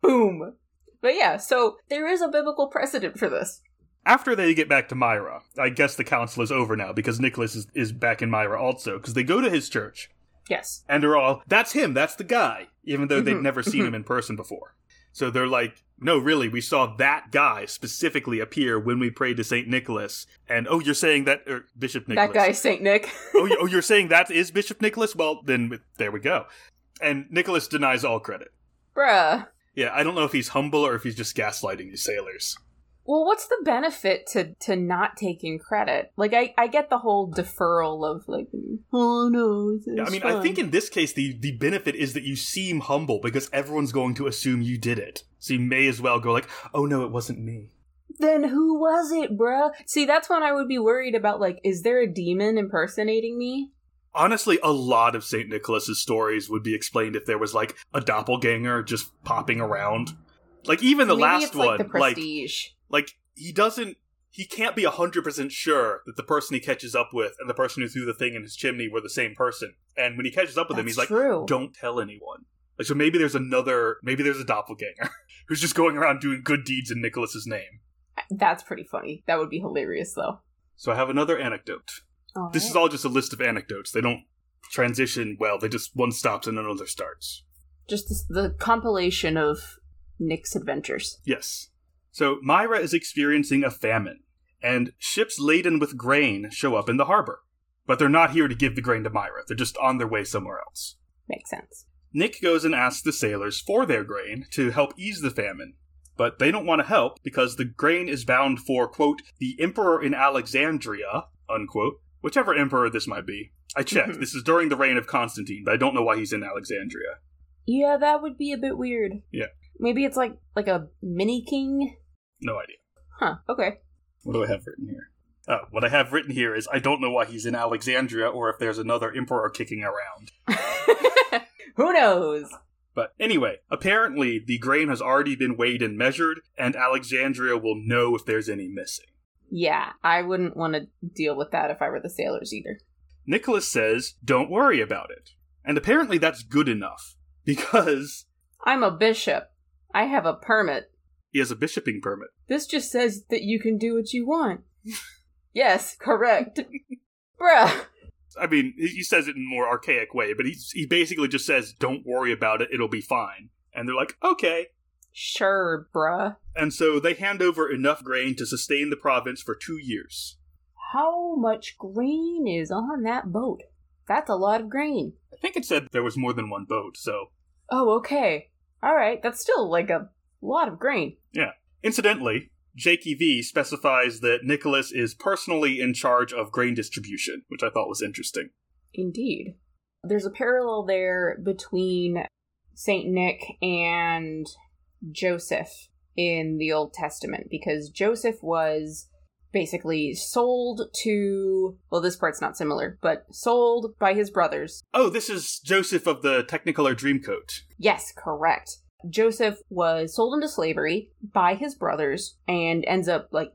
Boom. But yeah, so there is a biblical precedent for this. After they get back to Myra, I guess the council is over now because Nicholas is, is back in Myra also, because they go to his church. Yes. And they're all, that's him, that's the guy, even though mm-hmm. they've never seen mm-hmm. him in person before. So they're like, no, really, we saw that guy specifically appear when we prayed to Saint Nicholas. And, oh, you're saying that, or Bishop Nicholas. That guy, Saint Nick. oh, oh, you're saying that is Bishop Nicholas? Well, then there we go. And Nicholas denies all credit. Bruh. Yeah, I don't know if he's humble or if he's just gaslighting these sailors. Well, what's the benefit to, to not taking credit? Like, I, I get the whole deferral of, like, oh, no, it's yeah, I mean, fun. I think in this case, the, the benefit is that you seem humble because everyone's going to assume you did it. So you may as well go like, oh, no, it wasn't me. Then who was it, bruh? See, that's when I would be worried about, like, is there a demon impersonating me? Honestly, a lot of Saint Nicholas's stories would be explained if there was, like, a doppelganger just popping around. Like, even the Maybe last it's like one. The Prestige. Like, like, he doesn't... He can't be one hundred percent sure that the person he catches up with and the person who threw the thing in his chimney were the same person. And when he catches up with That's him, he's true. Like, don't tell anyone. Like, so maybe there's another... Maybe there's a doppelganger who's just going around doing good deeds in Nicholas's name. That's pretty funny. That would be hilarious, though. So I have another anecdote. All this right. is all just a list of anecdotes. They don't transition well. They just... One stops and another starts. Just this, the compilation of Nick's adventures. Yes. So Myra is experiencing a famine, and ships laden with grain show up in the harbor. But they're not here to give the grain to Myra. They're just on their way somewhere else. Makes sense. Nick goes and asks the sailors for their grain to help ease the famine. But they don't want to help because the grain is bound for, quote, the emperor in Alexandria, unquote. Whichever emperor this might be. I checked. Mm-hmm. This is during the reign of Constantine, but I don't know why he's in Alexandria. Yeah, that would be a bit weird. Yeah. Maybe it's like like a mini king? No idea. Huh, okay. What do I have written here? Oh, what I have written here is I don't know why he's in Alexandria or if there's another emperor kicking around. Who knows? But anyway, apparently the grain has already been weighed and measured, and Alexandria will know if there's any missing. Yeah, I wouldn't want to deal with that if I were the sailors either. Nicholas says, don't worry about it. And apparently that's good enough, because... I'm a bishop. I have a permit. He has a bishoping permit. This just says that you can do what you want. Yes, correct. Bruh. I mean, he says it in a more archaic way, but he, he basically just says, don't worry about it, it'll be fine. And they're like, okay. Sure, bruh. And so they hand over enough grain to sustain the province for two years. How much grain is on that boat? That's a lot of grain. I think it said there was more than one boat, so... Oh, okay. All right, that's still like a lot of grain. Yeah. Incidentally, J K V specifies that Nicholas is personally in charge of grain distribution, which I thought was interesting. Indeed. There's a parallel there between Saint Nick and Joseph in the Old Testament, because Joseph was basically sold to... Well, this part's not similar, but sold by his brothers. Oh, this is Joseph of the Technicolor Dreamcoat. Yes, correct. Joseph was sold into slavery by his brothers and ends up, like,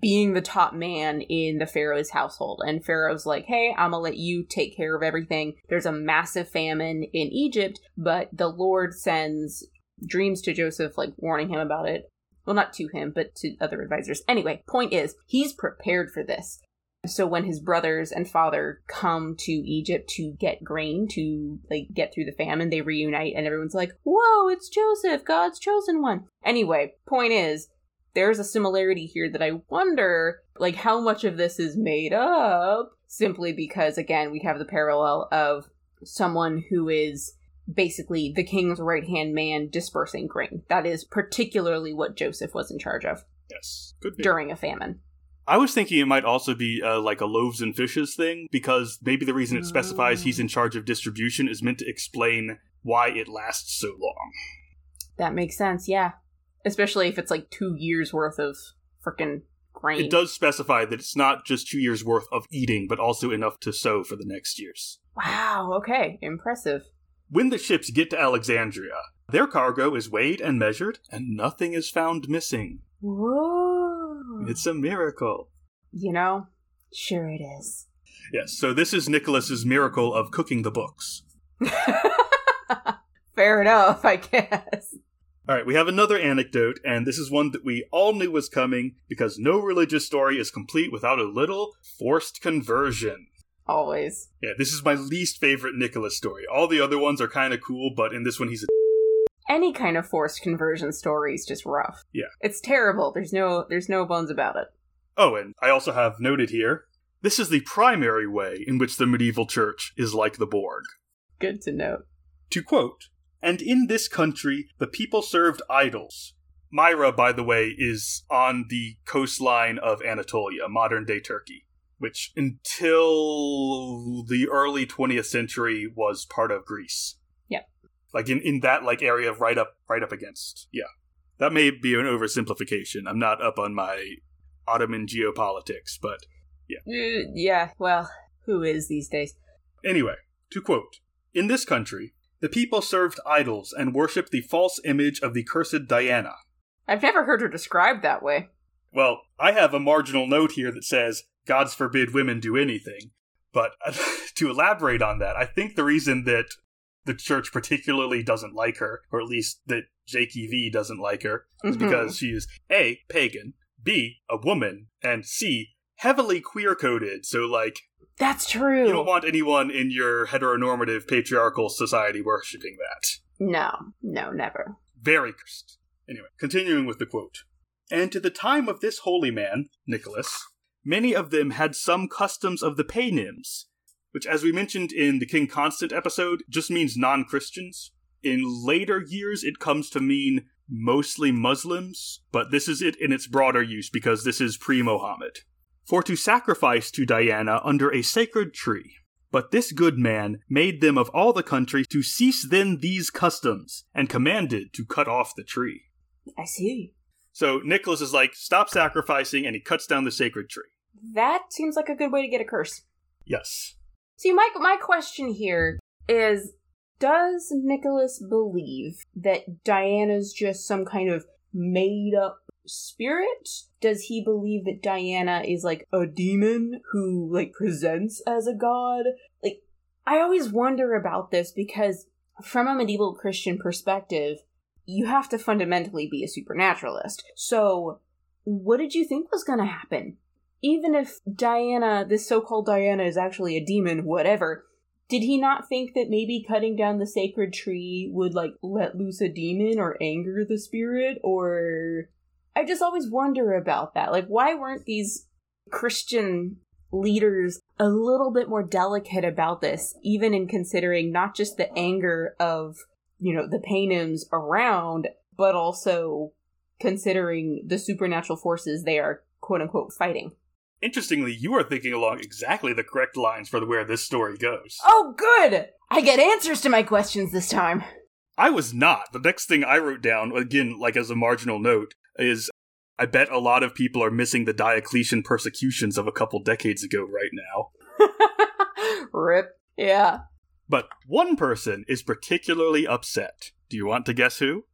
being the top man in the Pharaoh's household. And Pharaoh's like, hey, I'm gonna let you take care of everything. There's a massive famine in Egypt, but the Lord sends dreams to Joseph, like, warning him about it. Well, not to him, but to other advisors. Anyway, point is, he's prepared for this. So when his brothers and father come to Egypt to get grain, to, like, get through the famine, they reunite, and everyone's like, whoa, it's Joseph, God's chosen one. Anyway, point is, there's a similarity here that I wonder, like, how much of this is made up? Simply because, again, we have the parallel of someone who is... basically the king's right-hand man dispersing grain. That is particularly what Joseph was in charge of. Yes, could be. During a famine. I was thinking it might also be uh, like a loaves and fishes thing, because maybe the reason it specifies mm. he's in charge of distribution is meant to explain why it lasts so long. That makes sense, yeah. Especially if it's like two years worth of frickin' grain. It does specify that it's not just two years worth of eating, but also enough to sow for the next years. Wow, okay, impressive. When the ships get to Alexandria, their cargo is weighed and measured, and nothing is found missing. Whoa. It's a miracle. You know, sure it is. Yes, so this is Nicholas's miracle of cooking the books. Fair enough, I guess. All right, we have another anecdote, and this is one that we all knew was coming, because no religious story is complete without a little forced conversion. Always. Yeah, this is my least favorite Nicholas story. All the other ones are kind of cool, but in this one he's a... Any kind of forced conversion story is just rough. Yeah. It's terrible. There's no there's no bones about it. Oh, and I also have noted here, this is the primary way in which the medieval church is like the Borg. Good to note. To quote, and in this country, the people served idols. Myra, by the way, is on the coastline of Anatolia, modern-day Turkey, which until the early twentieth century was part of Greece. Yeah. Like in, in that like area right up right up against. Yeah. That may be an oversimplification. I'm not up on my Ottoman geopolitics, but yeah. Uh, yeah, well, who is these days? Anyway, to quote, "In this country, the people served idols and worshipped the false image of the cursed Diana." I've never heard her described that way. Well, I have a marginal note here that says, "Gods forbid women do anything." But to elaborate on that, I think the reason that the church particularly doesn't like her, or at least that J K V doesn't like her, is mm-hmm. because she is A, pagan, B, a woman, and C, heavily queer-coded. So, like... That's true. You don't want anyone in your heteronormative patriarchal society worshipping that. No. No, never. Very cursed. Anyway, continuing with the quote. "And to the time of this holy man, Nicholas, many of them had some customs of the Paynims," which, as we mentioned in the King Constant episode, just means non-Christians. In later years, it comes to mean mostly Muslims, but this is it in its broader use because this is pre-Mohammed. "For to sacrifice to Diana under a sacred tree. But this good man made them of all the country to cease then these customs, and commanded to cut off the tree." I see. So Nicholas is like, stop sacrificing, and he cuts down the sacred tree. That seems like a good way to get a curse. Yes. See, my, my question here is, does Nicholas believe that Diana's just some kind of made-up spirit? Does he believe that Diana is, like, a demon who, like, presents as a god? Like, I always wonder about this because from a medieval Christian perspective, you have to fundamentally be a supernaturalist. So, what did you think was going to happen? Even if Diana, this so-called Diana, is actually a demon, whatever, did he not think that maybe cutting down the sacred tree would, like, let loose a demon or anger the spirit? Or... I just always wonder about that. Like, why weren't these Christian leaders a little bit more delicate about this, even in considering not just the anger of, you know, the Paynims around, but also considering the supernatural forces they are, quote-unquote, fighting? Interestingly, you are thinking along exactly the correct lines for where this story goes. Oh, good! I get answers to my questions this time. I was not. The next thing I wrote down, again, like as a marginal note, is I bet a lot of people are missing the Diocletian persecutions of a couple decades ago right now. Rip. Yeah. But one person is particularly upset. Do you want to guess who?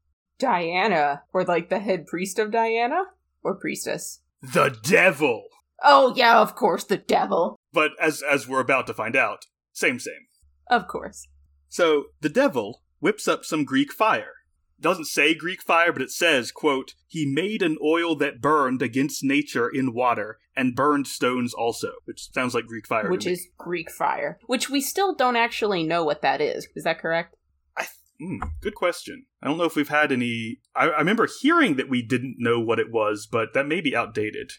Diana. Or like the head priest of Diana? Or priestess? The devil! Oh yeah, of course, the devil. But as as we're about to find out, same same. Of course. So, the devil whips up some Greek fire. Doesn't say Greek fire, but it says, quote, "He made an oil that burned against nature in water, and burned stones also," which sounds like Greek fire. Which is Greek fire. Which we still don't actually know what that is. Is that correct? I th- mm, good question. I don't know if we've had any... I-, I remember hearing that we didn't know what it was, but that may be outdated.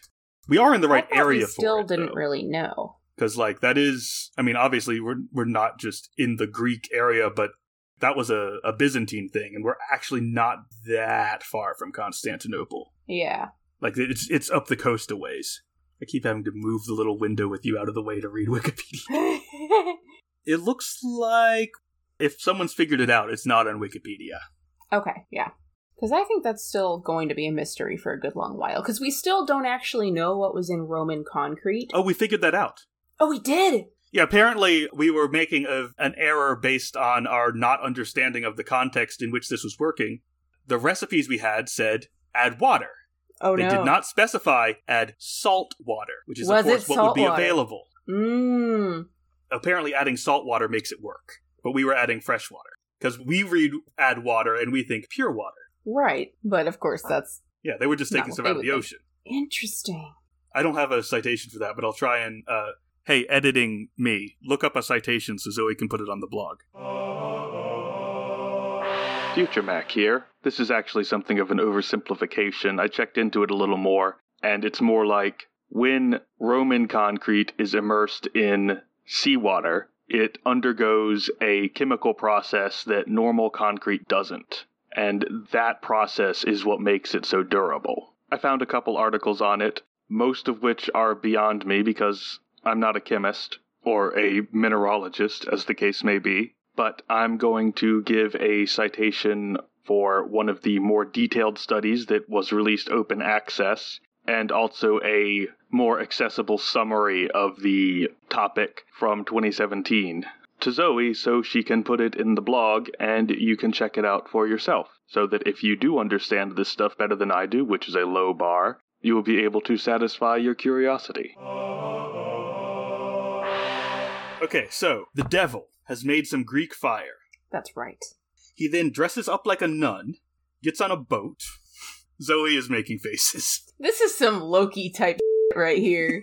We are in the right area for it, though. We still didn't really know. Because, like, that is... I mean, obviously, we're we're not just in the Greek area, but... That was a, a Byzantine thing, and we're actually not that far from Constantinople. Yeah. Like, it's it's up the coast a ways. I keep having to move the little window with you out of the way to read Wikipedia. It looks like if someone's figured it out, it's not on Wikipedia. Okay, yeah. Because I think that's still going to be a mystery for a good long while, because we still don't actually know what was in Roman concrete. Oh, we figured that out. Oh, we did! Yeah, apparently we were making a, an error based on our not understanding of the context in which this was working. The recipes we had said, add water. Oh, they no. They did not specify, add salt water, which is, was of course, what would be water? Available. Mm. Apparently adding salt water makes it work, but we were adding fresh water. Because we read add water and we think pure water. Right, but of course that's... Yeah, they were just taking stuff out of the ocean. Interesting. I don't have a citation for that, but I'll try and... Uh, Hey, editing me, look up a citation so Zoe can put it on the blog. Future Mac here. This is actually something of an oversimplification. I checked into it a little more, and it's more like when Roman concrete is immersed in seawater, it undergoes a chemical process that normal concrete doesn't. And that process is what makes it so durable. I found a couple articles on it, most of which are beyond me because... I'm not a chemist, or a mineralogist, as the case may be, but I'm going to give a citation for one of the more detailed studies that was released open access, and also a more accessible summary of the topic from twenty seventeen. to Zoe so she can put it in the blog and you can check it out for yourself, so that if you do understand this stuff better than I do, which is a low bar, you will be able to satisfy your curiosity. Okay, so the devil has made some Greek fire. That's right. He then dresses up like a nun, gets on a boat. Zoe is making faces. This is some Loki type right here.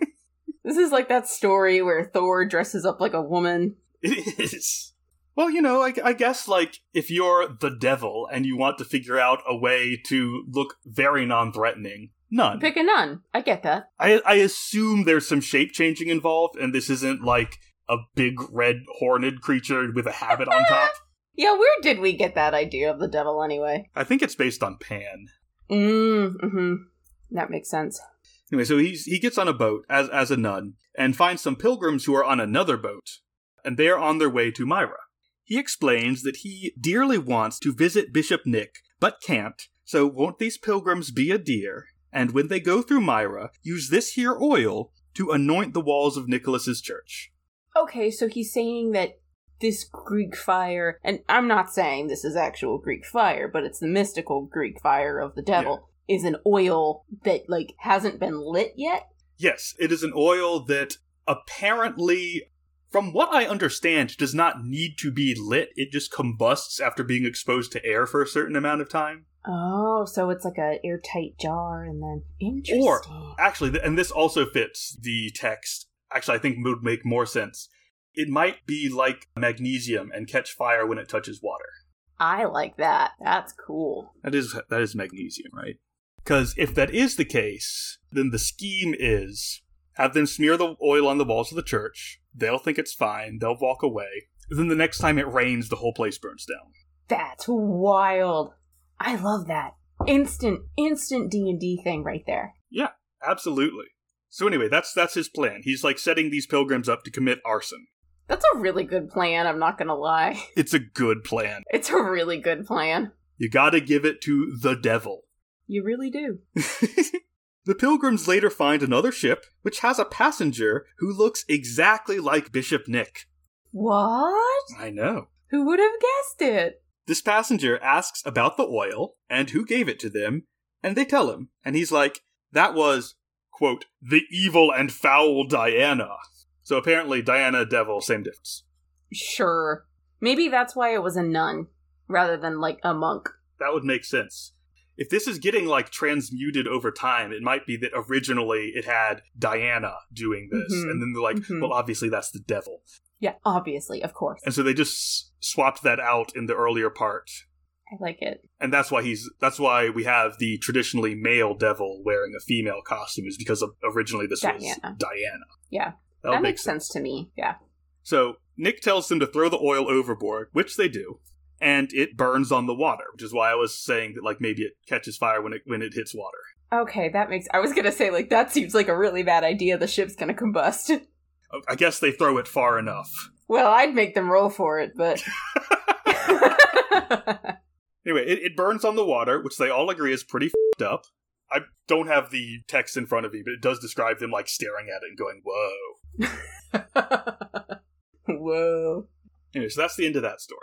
This is like that story where Thor dresses up like a woman. It is. Well, you know, I, I guess, like, if you're the devil and you want to figure out a way to look very non-threatening, nun. Pick a nun. I get that. I, I assume there's some shape-changing involved, and this isn't, like, a big red horned creature with a habit on top. Yeah, where did we get that idea of the devil, anyway? I think it's based on Pan. Mm, mm-hmm. That makes sense. Anyway, so he's, he gets on a boat as, as a nun and finds some pilgrims who are on another boat, and they are on their way to Myra. He explains that he dearly wants to visit Bishop Nick, but can't, so won't these pilgrims be a dear, and when they go through Myra, use this here oil to anoint the walls of Nicholas's church. Okay, so he's saying that this Greek fire, and I'm not saying this is actual Greek fire, but it's the mystical Greek fire of the devil, yeah. is an oil that, like, hasn't been lit yet? Yes, it is an oil that apparently, from what I understand, does not need to be lit. It just combusts after being exposed to air for a certain amount of time. Oh, so it's like an airtight jar, and then... Interesting. Or, actually, and this also fits the text. Actually, I think it would make more sense. It might be like magnesium and catch fire when it touches water. I like that. That's cool. That is that is magnesium, right? Because if that is the case, then the scheme is have them smear the oil on the walls of the church. They'll think it's fine. They'll walk away. Then the next time it rains, the whole place burns down. That's wild. I love that. Instant, instant D and D thing right there. Yeah, absolutely. So anyway, that's that's his plan. He's like setting these pilgrims up to commit arson. That's a really good plan, I'm not gonna lie. It's a good plan. It's a really good plan. You gotta give it to the devil. You really do. The pilgrims later find another ship, which has a passenger who looks exactly like Bishop Nick. What? I know. Who would have guessed it? This passenger asks about the oil and who gave it to them, and they tell him. And he's like, that was... quote, the evil and foul Diana. So apparently Diana, devil, same difference. Sure. Maybe that's why it was a nun, rather than, like, a monk. That would make sense. If this is getting, like, transmuted over time, it might be that originally it had Diana doing this. Mm-hmm. And then they're like, mm-hmm. well, obviously that's the devil. Yeah, obviously, of course. And so they just swapped that out in the earlier part. I like it. And that's why he's. That's why we have the traditionally male devil wearing a female costume, is because of originally this Diana. was Diana. Yeah. That'll that makes make sense. sense to me. Yeah. So Nick tells them to throw the oil overboard, which they do, and it burns on the water, which is why I was saying that, like, maybe it catches fire when it when it hits water. Okay, that makes. I was gonna say, like, that seems like a really bad idea. The ship's gonna combust. I guess they throw it far enough. Well, I'd make them roll for it, but. Anyway, it, it burns on the water, which they all agree is pretty f***ed up. I don't have the text in front of me, but it does describe them, like, staring at it and going, whoa. Whoa. Anyway, so that's the end of that story.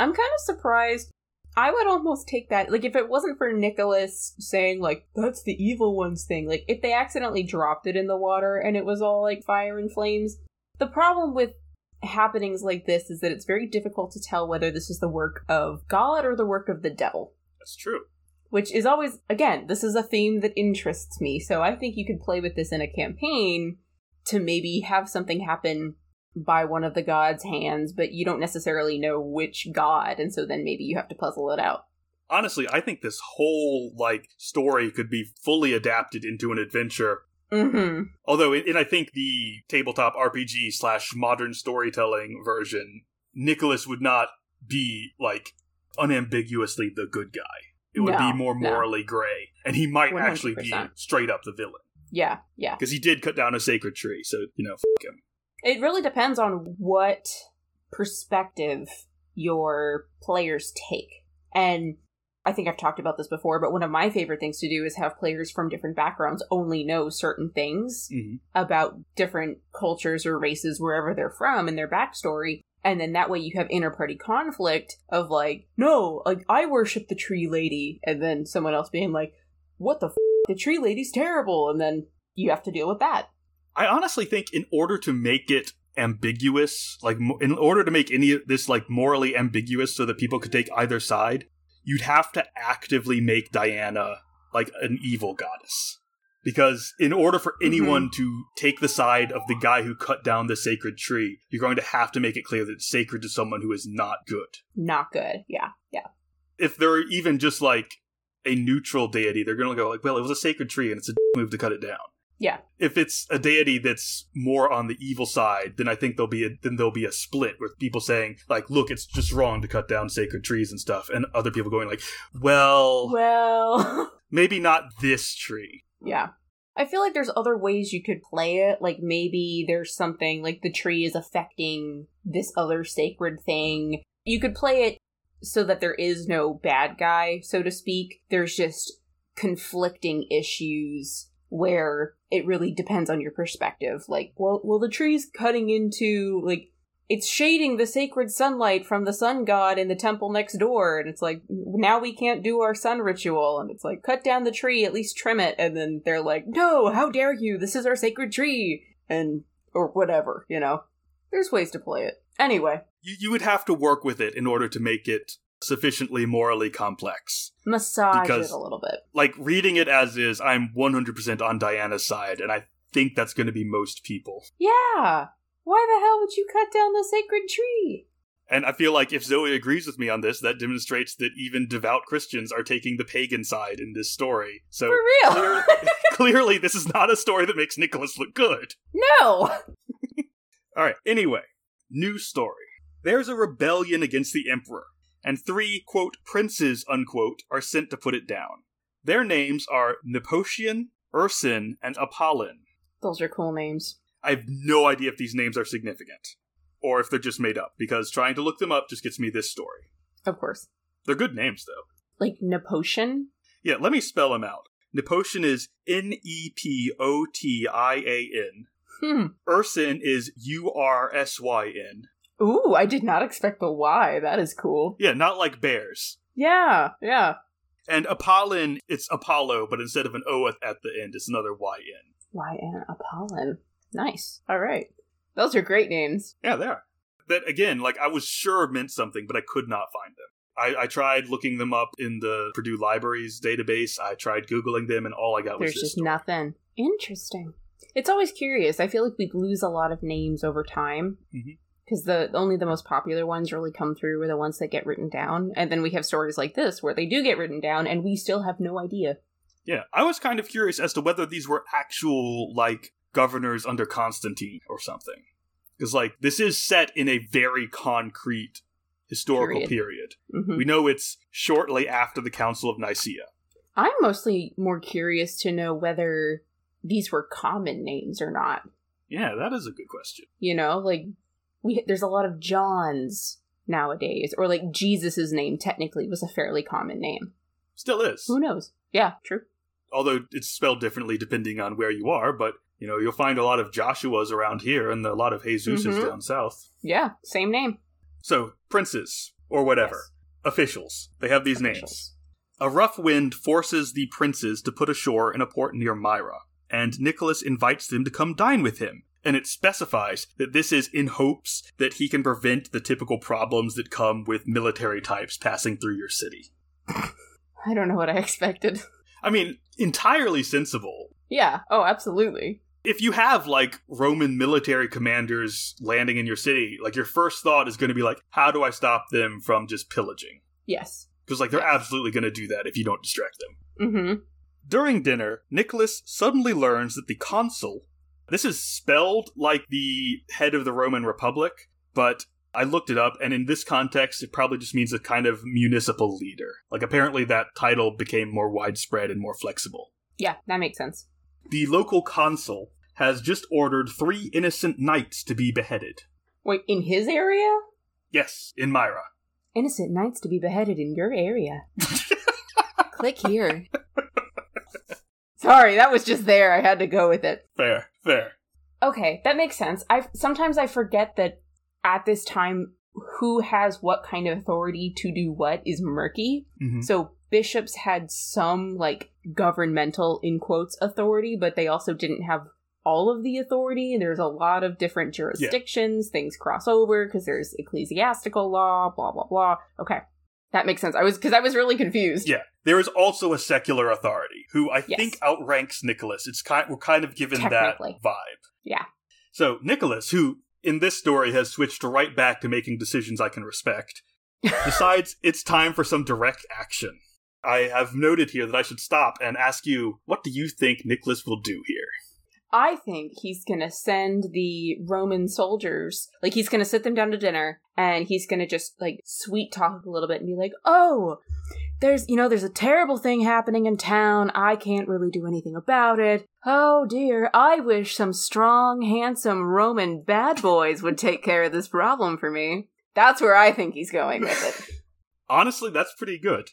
I'm kind of surprised. I would almost take that, like, if it wasn't for Nicholas saying, like, that's the evil ones thing, like, if they accidentally dropped it in the water and it was all, like, fire and flames. The problem with happenings like this is that it's very difficult to tell whether this is the work of God or the work of the devil. That's true. Which is always, again, this is a theme that interests me, so I think you could play with this in a campaign to maybe have something happen by one of the gods' hands, but you don't necessarily know which god, and so then maybe you have to puzzle it out. Honestly, I think this whole, like, story could be fully adapted into an adventure. Mm-hmm. Although, and I think the tabletop R P G slash modern storytelling version, Nicholas would not be, like, unambiguously the good guy. It would no, be more morally no. gray. And he might one hundred percent actually be straight up the villain. Yeah, yeah. Because he did cut down a sacred tree, so, you know, fuck him. It really depends on what perspective your players take. And... I think I've talked about this before, but one of my favorite things to do is have players from different backgrounds only know certain things mm-hmm. about different cultures or races, wherever they're from, and their backstory. And then that way you have inter-party conflict of like, no, like I worship the tree lady. And then someone else being like, what the f***? The tree lady's terrible. And then you have to deal with that. I honestly think in order to make it ambiguous, like in order to make any of this like morally ambiguous so that people could take either side, you'd have to actively make Diana like an evil goddess. Because in order for anyone mm-hmm. to take the side of the guy who cut down the sacred tree, you're going to have to make it clear that it's sacred to someone who is not good. Not good. Yeah. Yeah. If they're even just like a neutral deity, they're going to go like, well, it was a sacred tree and it's a d- move to cut it down. Yeah. If it's a deity that's more on the evil side, then I think there'll be a, then there'll be a split with people saying like, look, it's just wrong to cut down sacred trees and stuff. And other people going like, well, well, maybe not this tree. Yeah. I feel like there's other ways you could play it. Like maybe there's something like the tree is affecting this other sacred thing. You could play it so that there is no bad guy, so to speak. There's just conflicting issues where it really depends on your perspective. Like, well, well, the tree's cutting into, like, it's shading the sacred sunlight from the sun god in the temple next door. And it's like, now we can't do our sun ritual. And it's like, cut down the tree, at least trim it. And then they're like, no, how dare you? This is our sacred tree. And, or whatever, you know. There's ways to play it. Anyway. You, you would have to work with it in order to make it sufficiently morally complex. Massage because, it a little bit. Like, reading it as is, I'm one hundred percent on Diana's side. And I think that's going to be most people. Yeah. Why the hell would you cut down the sacred tree? And I feel like if Zoe agrees with me on this, that demonstrates that even devout Christians are taking the pagan side in this story. So for real? clear, clearly, this is not a story that makes Nicholas look good. No! All right, anyway. New story. There's a rebellion against the emperor, and three, quote, princes, unquote, are sent to put it down. Their names are Nepotian, Ursin, and Apollon. Those are cool names. I have no idea if these names are significant or if they're just made up, because trying to look them up just gets me this story. Of course. They're good names, though. Like Nepotian? Yeah, let me spell them out. Nepotian is N E P O T I A N. Hmm. Ursin is U R S Y N. Ooh, I did not expect the Y. That is cool. Yeah, not like bears. Yeah, yeah. And Apollon, it's Apollo, but instead of an O at the end, it's another Y N. Y N, Apollon. Nice. All right. Those are great names. Yeah, they are. That, again, like, I was sure meant something, but I could not find them. I, I tried looking them up in the Purdue Library's database. I tried Googling them, and all I got was this. There's just nothing. Interesting. It's always curious. I feel like we lose a lot of names over time, because mm-hmm. the only the most popular ones really come through are the ones that get written down. And then we have stories like this where they do get written down, and we still have no idea. Yeah. I was kind of curious as to whether these were actual, like, governors under Constantine or something, because like this is set in a very concrete historical period, period. Mm-hmm. We know it's shortly after the Council of Nicaea. I'm mostly more curious to know whether these were common names or not. Yeah, that is a good question. You know, like we there's a lot of Johns nowadays, or like Jesus's name technically was a fairly common name. Still is. Who knows? Yeah, true. Although it's spelled differently depending on where you are, but you know, you'll find a lot of Joshuas around here and a lot of Jesuses mm-hmm. down south. Yeah, same name. So, princes, or whatever. Yes. Officials. They have these Officials. names. A rough wind forces the princes to put ashore in a port near Myra, and Nicholas invites them to come dine with him. And it specifies that this is in hopes that he can prevent the typical problems that come with military types passing through your city. I don't know what I expected. I mean, entirely sensible. Yeah, oh, absolutely. If you have, like, Roman military commanders landing in your city, like, your first thought is going to be, like, how do I stop them from just pillaging? Yes. Because, like, they're yes. absolutely going to do that if you don't distract them. Mm-hmm. During dinner, Nicholas suddenly learns that the consul, this is spelled like the head of the Roman Republic, but I looked it up, and in this context, it probably just means a kind of municipal leader. Like, apparently that title became more widespread and more flexible. Yeah, that makes sense. The local consul has just ordered three innocent knights to be beheaded. Wait, in his area? Yes, in Myra. Innocent knights to be beheaded in your area. Click here. Sorry, that was just there. I had to go with it. Fair, fair. Okay, that makes sense. I sometimes I forget that at this time, who has what kind of authority to do what is murky. Mm-hmm. So bishops had some, like, governmental, in quotes, authority, but they also didn't have all of the authority. There's a lot of different jurisdictions. Yeah. Things cross over because there's ecclesiastical law, blah, blah, blah. Okay. That makes sense. I was, because I was really confused. Yeah. There is also a secular authority who I yes. think outranks Nicholas. It's kind, we're kind of given that vibe. Yeah. So Nicholas, who in this story has switched right back to making decisions I can respect, decides it's time for some direct action. I have noted here that I should stop and ask you, what do you think Nicholas will do here? I think he's going to send the Roman soldiers, like, he's going to sit them down to dinner, and he's going to just, like, sweet talk a little bit and be like, oh, there's, you know, there's a terrible thing happening in town. I can't really do anything about it. Oh, dear. I wish some strong, handsome Roman bad boys would take care of this problem for me. That's where I think he's going with it. Honestly, that's pretty good.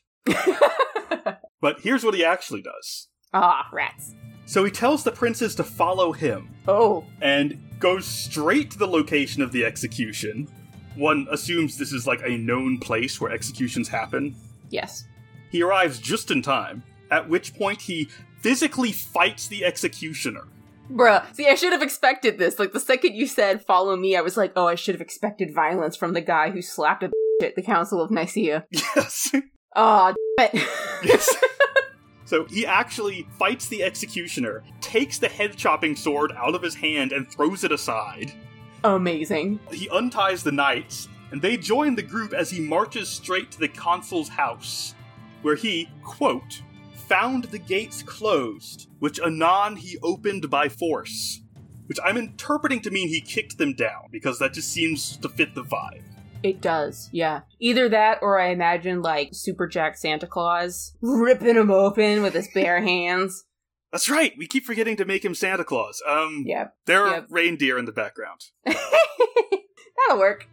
But here's what he actually does. Ah, rats. So he tells the princes to follow him. Oh. And goes straight to the location of the execution. One assumes this is like a known place where executions happen. Yes. He arrives just in time, at which point he physically fights the executioner. Bruh. See, I should have expected this. Like, the second you said, follow me, I was like, oh, I should have expected violence from the guy who slapped a bitch at the Council of Nicaea. Yes. Aw, oh, d***it. Yes. So he actually fights the executioner, takes the head-chopping sword out of his hand, and throws it aside. Amazing. He unties the knights, and they join the group as he marches straight to the consul's house, where he, quote, found the gates closed, which anon he opened by force. Which I'm interpreting to mean he kicked them down, because that just seems to fit the vibe. It does, yeah. Either that, or I imagine, like, Super Jack Santa Claus ripping him open with his bare hands. That's right! We keep forgetting to make him Santa Claus. Um, yep. There are yep. reindeer in the background. That'll work.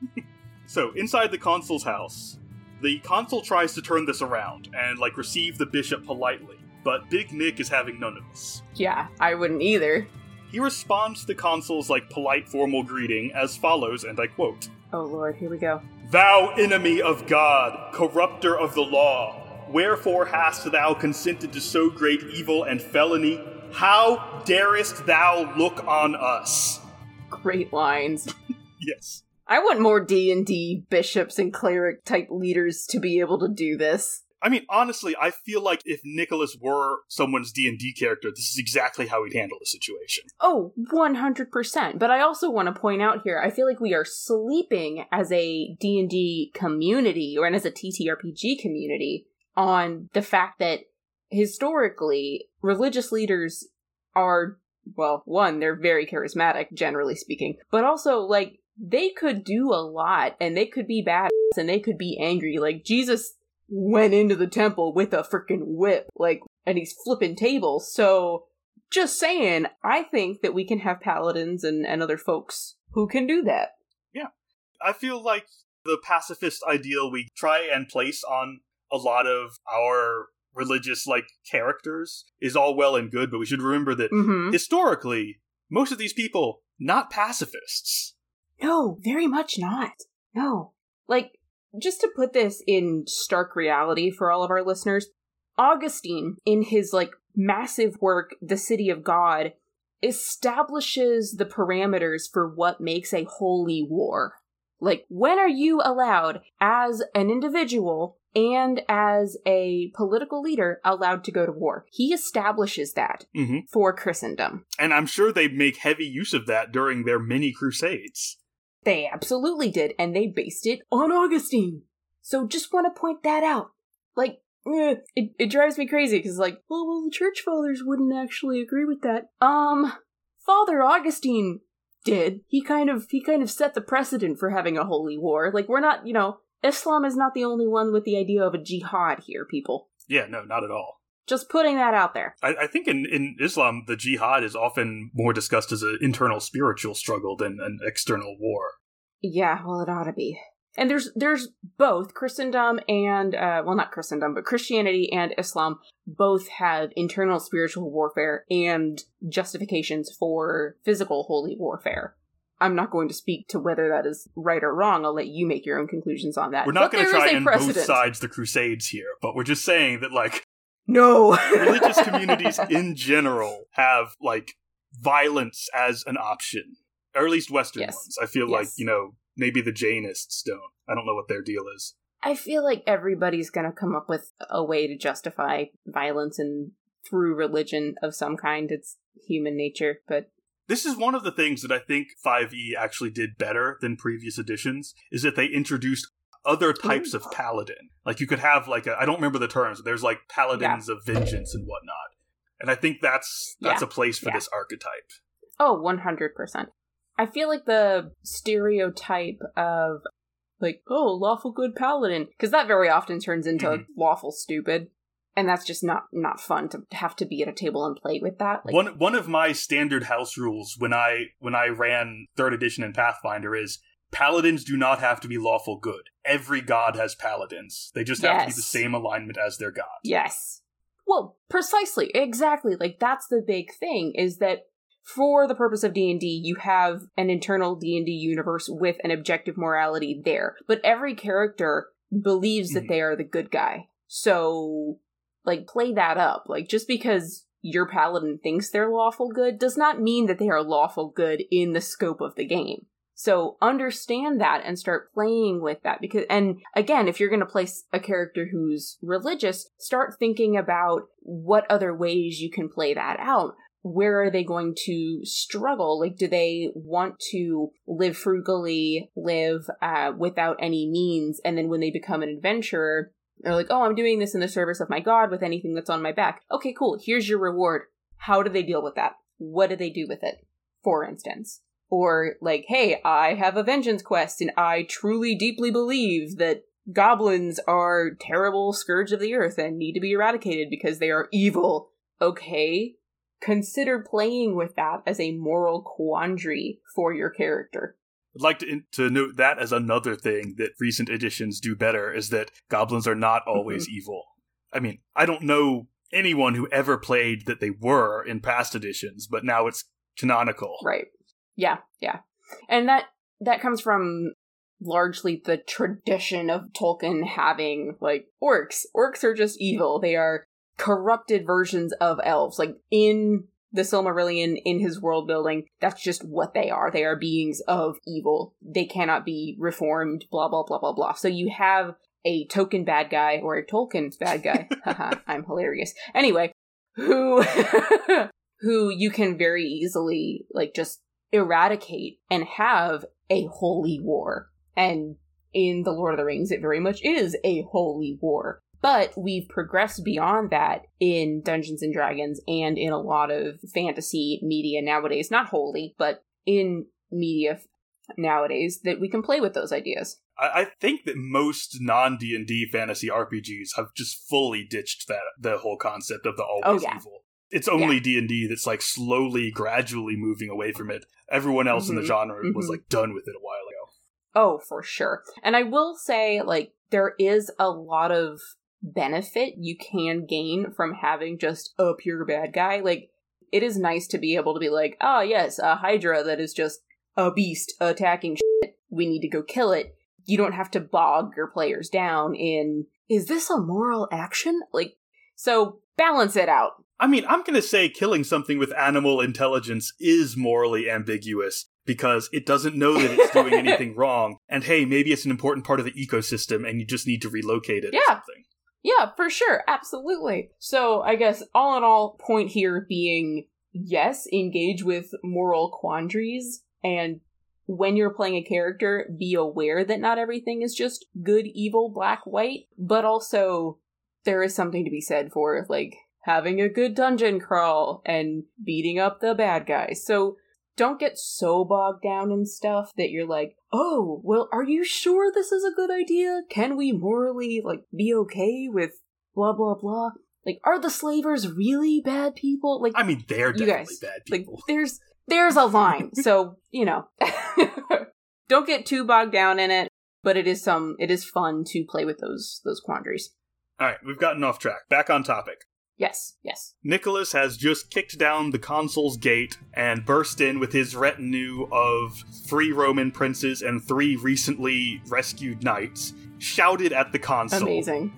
So, inside the consul's house, the consul tries to turn this around and, like, receive the bishop politely, but Big Nick is having none of this. Yeah, I wouldn't either. He responds to the consul's, like, polite formal greeting as follows, and I quote, oh, Lord, here we go. Thou enemy of God, corrupter of the law, wherefore hast thou consented to so great evil and felony? How darest thou look on us? Great lines. Yes. I want more D and D bishops and cleric-type leaders to be able to do this. I mean, honestly, I feel like if Nicholas were someone's D and D character, this is exactly how he'd handle the situation. Oh, one hundred percent. But I also want to point out here, I feel like we are sleeping as a D and D community, or as a T T R P G community, on the fact that historically, religious leaders are, well, one, they're very charismatic, generally speaking, but also, like, they could do a lot, and they could be badass, and they could be angry. Like, Jesus went into the temple with a freaking whip, like, and he's flipping tables. So, just saying, I think that we can have paladins and, and other folks who can do that. Yeah. I feel like the pacifist ideal we try and place on a lot of our religious, like, characters is all well and good, but we should remember that mm-hmm. historically, most of these people, not pacifists. No, very much not. No. Like, just to put this in stark reality for all of our listeners, Augustine, in his, like, massive work, The City of God, establishes the parameters for what makes a holy war. Like, when are you allowed, as an individual and as a political leader, allowed to go to war? He establishes that mm-hmm. for Christendom. And I'm sure they make heavy use of that during their many crusades. They absolutely did, and they based it on Augustine. So just want to point that out. Like, it, it drives me crazy, because like, well, well, the church fathers wouldn't actually agree with that. Um, Father Augustine did. He kind of, he kind of set the precedent for having a holy war. Like, we're not, you know, Islam is not the only one with the idea of a jihad here, people. Yeah, no, not at all. Just putting that out there. I, I think in, in Islam, the jihad is often more discussed as an internal spiritual struggle than an external war. Yeah, well, it ought to be. And there's there's both Christendom and, uh, well, not Christendom, but Christianity and Islam both have internal spiritual warfare and justifications for physical holy warfare. I'm not going to speak to whether that is right or wrong. I'll let you make your own conclusions on that. We're not going to try and both sides the Crusades here, but we're just saying that, like, no, religious communities in general have, like, violence as an option, or at least Western yes. ones. I feel yes. like, you know, maybe the Jainists don't. I don't know what their deal is. I feel like everybody's going to come up with a way to justify violence and through religion of some kind. It's human nature, but... This is one of the things that I think five E actually did better than previous editions, is that they introduced other types of paladin. Like, you could have, like, a, I don't remember the terms, but there's, like, paladins yeah. of vengeance and whatnot. And I think that's that's yeah. a place for yeah. this archetype. Oh, one hundred percent. I feel like the stereotype of, like, oh, lawful good paladin, because that very often turns into mm-hmm. lawful stupid. And that's just not, not fun to have to be at a table and play with that. Like, one one of my standard house rules when I when I ran third edition in Pathfinder is paladins do not have to be lawful good. Every god has paladins. They just yes. have to be the same alignment as their god. Yes. Well, precisely. Exactly. Like, that's the big thing, is that for the purpose of D and D, you have an internal D and D universe with an objective morality there. But every character believes that mm-hmm. they are the good guy. So... Like, play that up. Like, just because your paladin thinks they're lawful good does not mean that they are lawful good in the scope of the game. So understand that and start playing with that. Because, and again, if you're going to play a character who's religious, start thinking about what other ways you can play that out. Where are they going to struggle? Like, do they want to live frugally, live uh, without any means, and then when they become an adventurer... They're like, oh, I'm doing this in the service of my god with anything that's on my back. Okay, cool. Here's your reward. How do they deal with that? What do they do with it, for instance? Or like, hey, I have a vengeance quest and I truly deeply believe that goblins are terrible scourge of the earth and need to be eradicated because they are evil. Okay, consider playing with that as a moral quandary for your character. I'd like to, to note that as another thing that recent editions do better is that goblins are not always mm-hmm. evil. I mean, I don't know anyone who ever played that they were in past editions, but now it's canonical. Right. Yeah, yeah. And that that comes from largely the tradition of Tolkien having, like, orcs. Orcs are just evil. They are corrupted versions of elves. Like, in... The Silmarillion, in his world building, that's just what they are. They are beings of evil. They cannot be reformed, blah, blah, blah, blah, blah. So you have a token bad guy, or a Tolkien bad guy, haha, I'm hilarious, anyway, who who you can very easily, like, just eradicate and have a holy war. And in The Lord of the Rings, it very much is a holy war. But we've progressed beyond that in Dungeons and Dragons and in a lot of fantasy media nowadays. Not wholly, but in media nowadays, that we can play with those ideas. I, I think that most non-D and D fantasy R P Gs have just fully ditched that the whole concept of the always oh, yeah. evil. It's only yeah. D and D that's, like, slowly, gradually moving away from it. Everyone else mm-hmm. in the genre mm-hmm. was, like, done with it a while ago. Oh, for sure. And I will say, like, there is a lot of benefit you can gain from having just a pure bad guy. Like, it is nice to be able to be like, oh yes, a Hydra that is just a beast attacking shit. We need to go kill it. You don't have to bog your players down in, is this a moral action? Like, so balance it out. I mean, I'm going to say killing something with animal intelligence is morally ambiguous because it doesn't know that it's doing anything wrong. And hey, maybe it's an important part of the ecosystem and you just need to relocate it yeah. or something. Yeah, for sure. Absolutely. So I guess all in all, point here being, yes, engage with moral quandaries. And when you're playing a character, be aware that not everything is just good, evil, black, white. But also, there is something to be said for, like, having a good dungeon crawl and beating up the bad guys. So don't get so bogged down in stuff that you're like, oh, well, are you sure this is a good idea? Can we morally, like, be okay with blah, blah, blah? Like, are the slavers really bad people? Like, I mean, they're definitely guys, bad people. Like, there's, there's a line. So, you know, don't get too bogged down in it, but it is some, it is fun to play with those, those quandaries. All right. We've gotten off track. Back on topic. Yes, yes. Nicholas has just kicked down the consul's gate and burst in with his retinue of three Roman princes and three recently rescued knights, shouted at the consul. Amazing.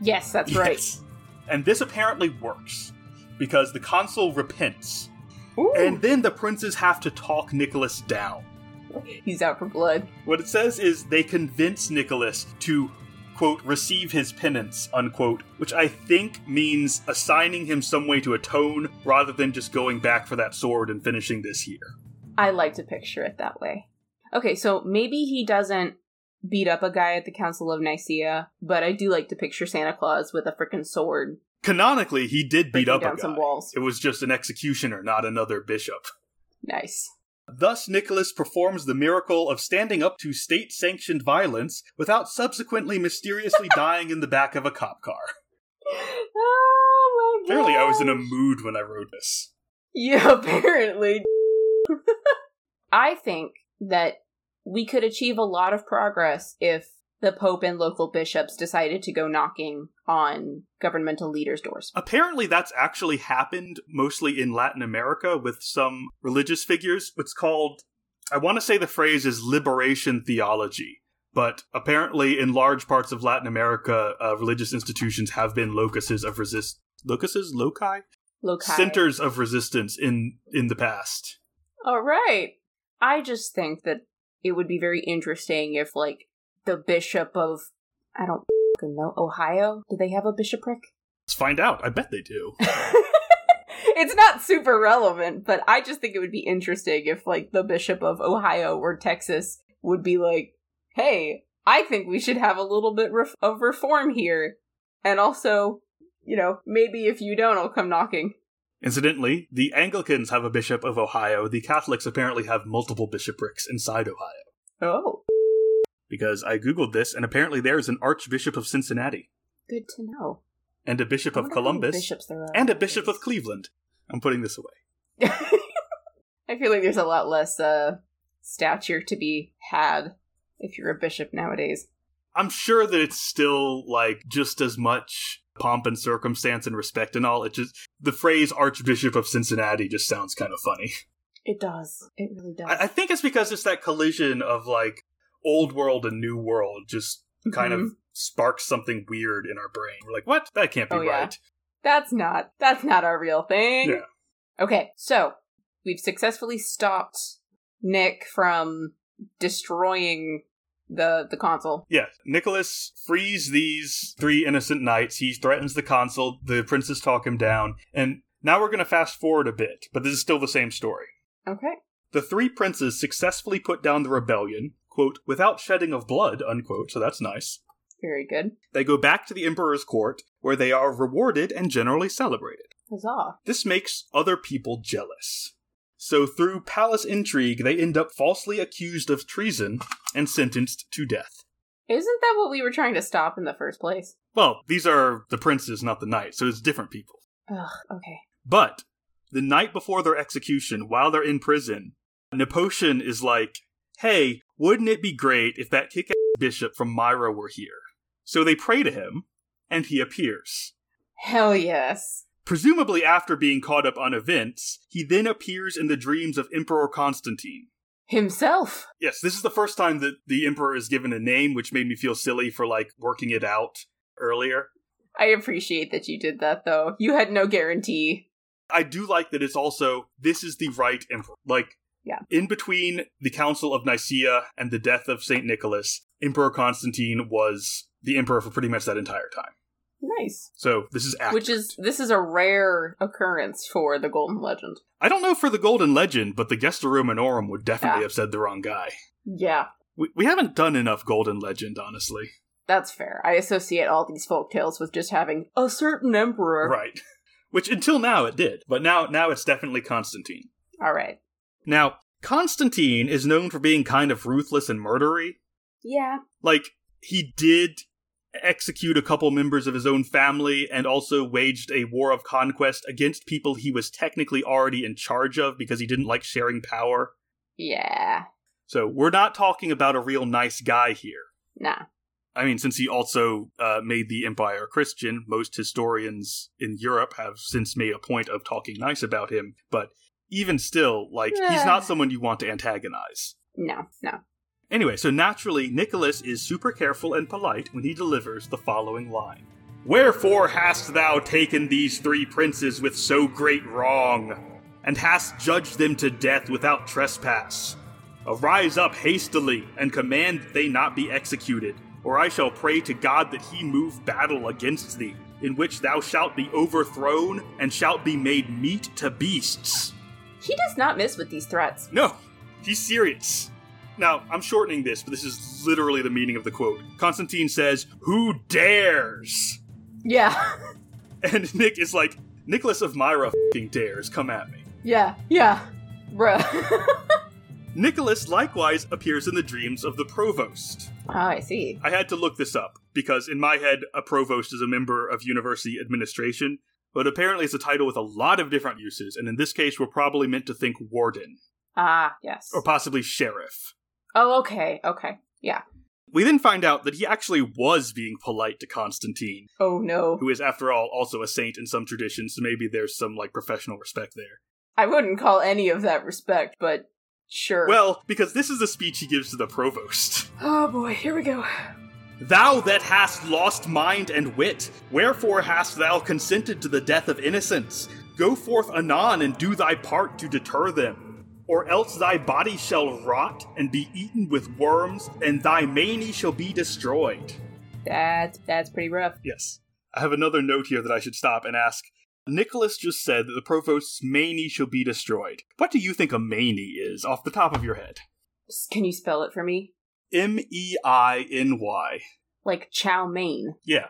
Yes, that's yes. right. And this apparently works, because the consul repents. Ooh. And then the princes have to talk Nicholas down. He's out for blood. What it says is they convince Nicholas to, quote, receive his penance, unquote, which I think means assigning him some way to atone rather than just going back for that sword and finishing this year. I like to picture it that way. Okay, so maybe he doesn't beat up a guy at the Council of Nicaea, but I do like to picture Santa Claus with a freaking sword. Canonically, he did beat up a guy. Some walls. It was just an executioner, not another bishop. Nice. Thus, Nicholas performs the miracle of standing up to state-sanctioned violence without subsequently mysteriously dying in the back of a cop car. Oh my god! Apparently I was in a mood when I wrote this. Yeah, apparently. I think that we could achieve a lot of progress if the Pope and local bishops decided to go knocking on governmental leaders' doors. Apparently that's actually happened mostly in Latin America with some religious figures. It's called, I want to say the phrase is liberation theology, but apparently in large parts of Latin America, uh, religious institutions have been locuses of resist... Locuses? Loci? Loci. Centers of resistance in, in the past. All right. I just think that it would be very interesting if, like, the bishop of, I don't know, Ohio? Do they have a bishopric? Let's find out. I bet they do. It's not super relevant, but I just think it would be interesting if, like, the bishop of Ohio or Texas would be like, hey, I think we should have a little bit re- of reform here. And also, you know, maybe if you don't, I'll come knocking. Incidentally, the Anglicans have a bishop of Ohio. The Catholics apparently have multiple bishoprics inside Ohio. Oh. Because I googled this, and apparently there is an Archbishop of Cincinnati. Good to know. And a Bishop of Columbus. And a Bishop of Cleveland. I'm putting this away. I feel like there's a lot less uh, stature to be had if you're a bishop nowadays. I'm sure that it's still, like, just as much pomp and circumstance and respect and all. It just, the phrase Archbishop of Cincinnati just sounds kind of funny. It does. It really does. I, I think it's because it's that collision of, like, old world and new world just kind mm-hmm. of sparks something weird in our brain. We're like, what? That can't be oh, yeah. right. That's not, that's not our real thing. Yeah. Okay, so we've successfully stopped Nick from destroying the the consul. Yeah, Nicholas frees these three innocent knights. He threatens the consul. The princes talk him down. And now we're going to fast forward a bit, but this is still the same story. Okay. The three princes successfully put down the rebellion, quote, without shedding of blood, unquote, so that's nice. Very good. They go back to the emperor's court, where they are rewarded and generally celebrated. Huzzah. This makes other people jealous. So through palace intrigue, they end up falsely accused of treason and sentenced to death. Isn't that what we were trying to stop in the first place? Well, these are the princes, not the knights, so it's different people. Ugh, okay. But the night before their execution, while they're in prison, Nepotian is like, hey, wouldn't it be great if that kick-ass bishop from Myra were here? So they pray to him, and he appears. Hell yes. Presumably after being caught up on events, he then appears in the dreams of Emperor Constantine. Himself? Yes, this is the first time that the emperor is given a name, which made me feel silly for, like, working it out earlier. I appreciate that you did that, though. You had no guarantee. I do like that it's also, this is the right emperor. Like, yeah. In between the Council of Nicaea and the death of Saint Nicholas, Emperor Constantine was the emperor for pretty much that entire time. Nice. So this is accurate. Which is, this is a rare occurrence for the Golden Legend. I don't know for the Golden Legend, but the Gesta Romanorum would definitely yeah. have said the wrong guy. Yeah. We, we haven't done enough Golden Legend, honestly. That's fair. I associate all these folktales with just having a certain emperor. Right. Which until now it did, but now now it's definitely Constantine. All right. Now, Constantine is known for being kind of ruthless and murdery. Yeah. Like, he did execute a couple members of his own family and also waged a war of conquest against people he was technically already in charge of because he didn't like sharing power. Yeah. So we're not talking about a real nice guy here. Nah. I mean, since he also uh, made the Empire Christian, most historians in Europe have since made a point of talking nice about him. But even still, like, yeah. he's not someone you want to antagonize. No, no. Anyway, so naturally, Nicholas is super careful and polite when he delivers the following line. Wherefore hast thou taken these three princes with so great wrong, and hast judged them to death without trespass? Arise up hastily, and command that they not be executed, or I shall pray to God that he move battle against thee, in which thou shalt be overthrown, and shalt be made meat to beasts. He does not miss with these threats. No, he's serious. Now, I'm shortening this, but this is literally the meaning of the quote. Constantine says, "Who dares?" Yeah. And Nick is like, Nicholas of Myra f***ing dares, come at me. Yeah, yeah, bruh. Nicholas likewise appears in the dreams of the provost. Oh, I see. I had to look this up, because in my head, a provost is a member of university administration, but apparently it's a title with a lot of different uses, and in this case, we're probably meant to think warden. Ah, yes. Or possibly sheriff. Oh, okay, okay, yeah. We then find out that he actually was being polite to Constantine. Oh, no. Who is, after all, also a saint in some traditions, so maybe there's some, like, professional respect there. I wouldn't call any of that respect, but sure. Well, because this is the speech he gives to the provost. Oh, boy, here we go. Thou that hast lost mind and wit, wherefore hast thou consented to the death of innocence? Go forth anon and do thy part to deter them. Or else thy body shall rot and be eaten with worms, and thy mane shall be destroyed. That's, that's pretty rough. Yes. I have another note here that I should stop and ask. Nicholas just said that the provost's mane shall be destroyed. What do you think a mane is off the top of your head? Can you spell it for me? M E I N Y. Like chow mein. Yeah.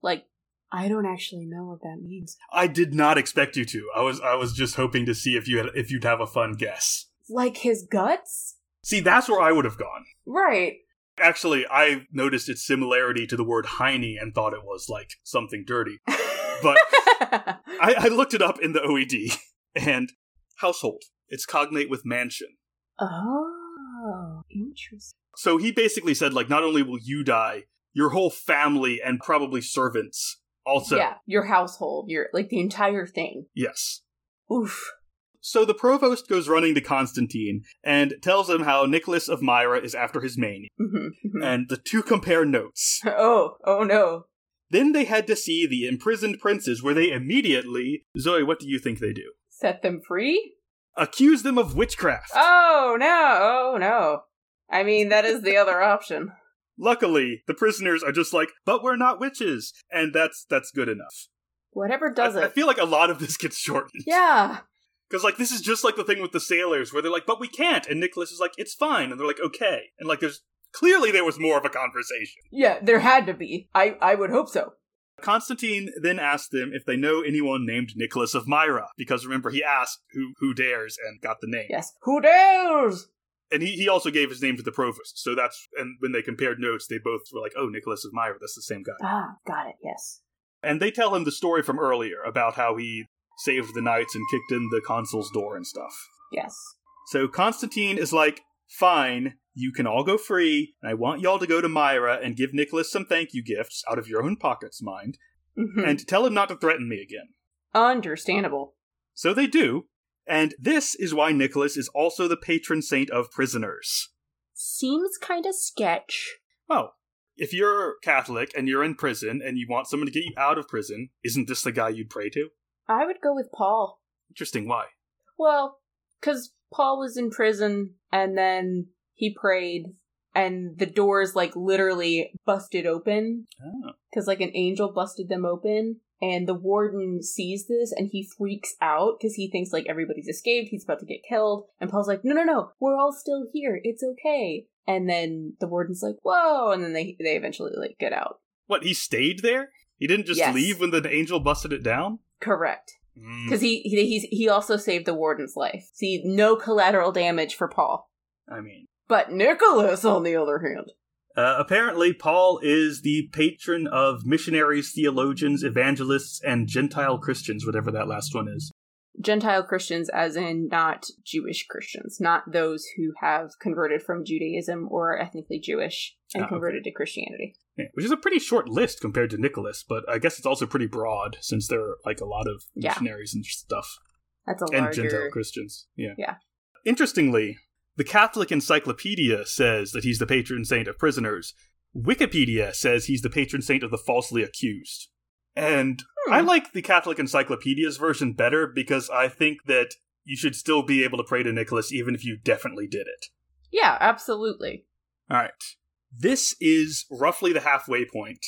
Like, I don't actually know what that means. I did not expect you to. I was I was just hoping to see if you had, if you'd have a fun guess. Like his guts? See, that's where I would have gone. Right. Actually, I noticed its similarity to the word hiney and thought it was like something dirty. But I, I looked it up in the O E D and household. It's cognate with mansion. Oh, interesting. So he basically said, like, not only will you die, your whole family and probably servants. Also, yeah, your household, your, like, the entire thing. Yes. Oof. So the provost goes running to Constantine and tells him how Nicholas of Myra is after his mane. Mm-hmm. And the two compare notes. Oh, oh no. Then they head to see the imprisoned princes, where they immediately, Zoe, what do you think they do? Set them free? Accuse them of witchcraft. Oh no, oh no. I mean, that is the other option. Luckily, the prisoners are just like, but we're not witches. And that's that's good enough. Whatever does I, it. I feel like a lot of this gets shortened. Yeah. Because, like, this is just like the thing with the sailors where they're like, but we can't. And Nicholas is like, it's fine. And they're like, okay. And, like, there's clearly there was more of a conversation. Yeah, there had to be. I, I would hope so. Constantine then asked them if they know anyone named Nicholas of Myra. Because, remember, he asked who, who dares and got the name. Yes. Who dares? And he, he also gave his name to the provost, so that's, and when they compared notes, they both were like, oh, Nicholas of Myra, that's the same guy. Ah, got it, yes. And they tell him the story from earlier about how he saved the knights and kicked in the consul's door and stuff. Yes. So Constantine is like, fine, you can all go free, and I want y'all to go to Myra and give Nicholas some thank you gifts, out of your own pockets, mind, mm-hmm. and tell him not to threaten me again. Understandable. So they do. And this is why Nicholas is also the patron saint of prisoners. Seems kind of sketch. Well, if you're Catholic and you're in prison and you want someone to get you out of prison, isn't this the guy you'd pray to? I would go with Paul. Interesting, why? Well, because Paul was in prison and then he prayed and the doors, like, literally busted open. Oh. Because, like, an angel busted them open. And the warden sees this, and he freaks out, because he thinks, like, everybody's escaped, he's about to get killed. And Paul's like, no, no, no, we're all still here, it's okay. And then the warden's like, whoa, and then they they eventually, like, get out. What, he stayed there? He didn't just yes. leave when the angel busted it down? Correct. Because mm. he, he, he's, he also saved the warden's life. See, no collateral damage for Paul. I mean. But Nicholas, on the other hand. Uh, apparently, Paul is the patron of missionaries, theologians, evangelists, and Gentile Christians, whatever that last one is. Gentile Christians as in not Jewish Christians, not those who have converted from Judaism or are ethnically Jewish and ah, converted okay. to Christianity. Yeah, which is a pretty short list compared to Nicholas, but I guess it's also pretty broad since there are like a lot of missionaries yeah. and stuff. That's a and larger... Gentile Christians. Yeah. Yeah. Interestingly, the Catholic Encyclopedia says that he's the patron saint of prisoners. Wikipedia says he's the patron saint of the falsely accused. And hmm. I like the Catholic Encyclopedia's version better because I think that you should still be able to pray to Nicholas even if you definitely did it. Yeah, absolutely. All right. This is roughly the halfway point.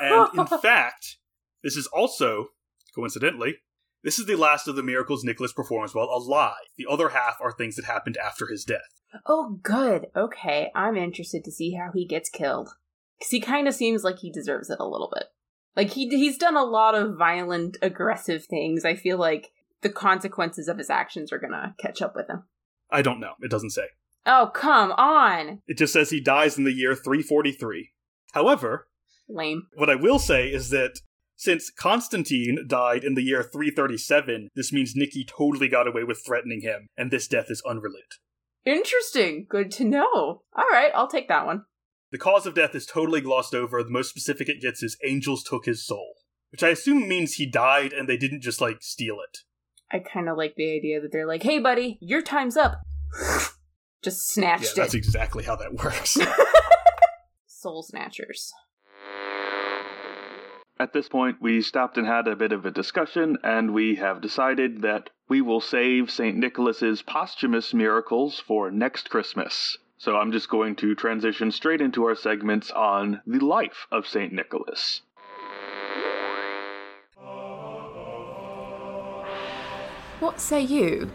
And in fact, this is also, coincidentally, this is the last of the miracles Nicholas performs while alive. The other half are things that happened after his death. Oh, good. Okay, I'm interested to see how he gets killed. Because he kind of seems like he deserves it a little bit. Like, he he's done a lot of violent, aggressive things. I feel like the consequences of his actions are going to catch up with him. I don't know. It doesn't say. Oh, come on. It just says he dies in the year three forty-three. However, lame. What I will say is that since Constantine died in the year three thirty-seven, this means Nicky totally got away with threatening him, and this death is unrelated. Interesting. Good to know. All right, I'll take that one. The cause of death is totally glossed over. The most specific it gets is angels took his soul, which I assume means he died and they didn't just, like, steal it. I kind of like the idea that they're like, hey, buddy, your time's up. Just snatched yeah, it. Yeah, that's exactly how that works. Soul snatchers. At this point, we stopped and had a bit of a discussion, and we have decided that we will save Saint Nicholas's posthumous miracles for next Christmas. So I'm just going to transition straight into our segments on the life of Saint Nicholas. What say you?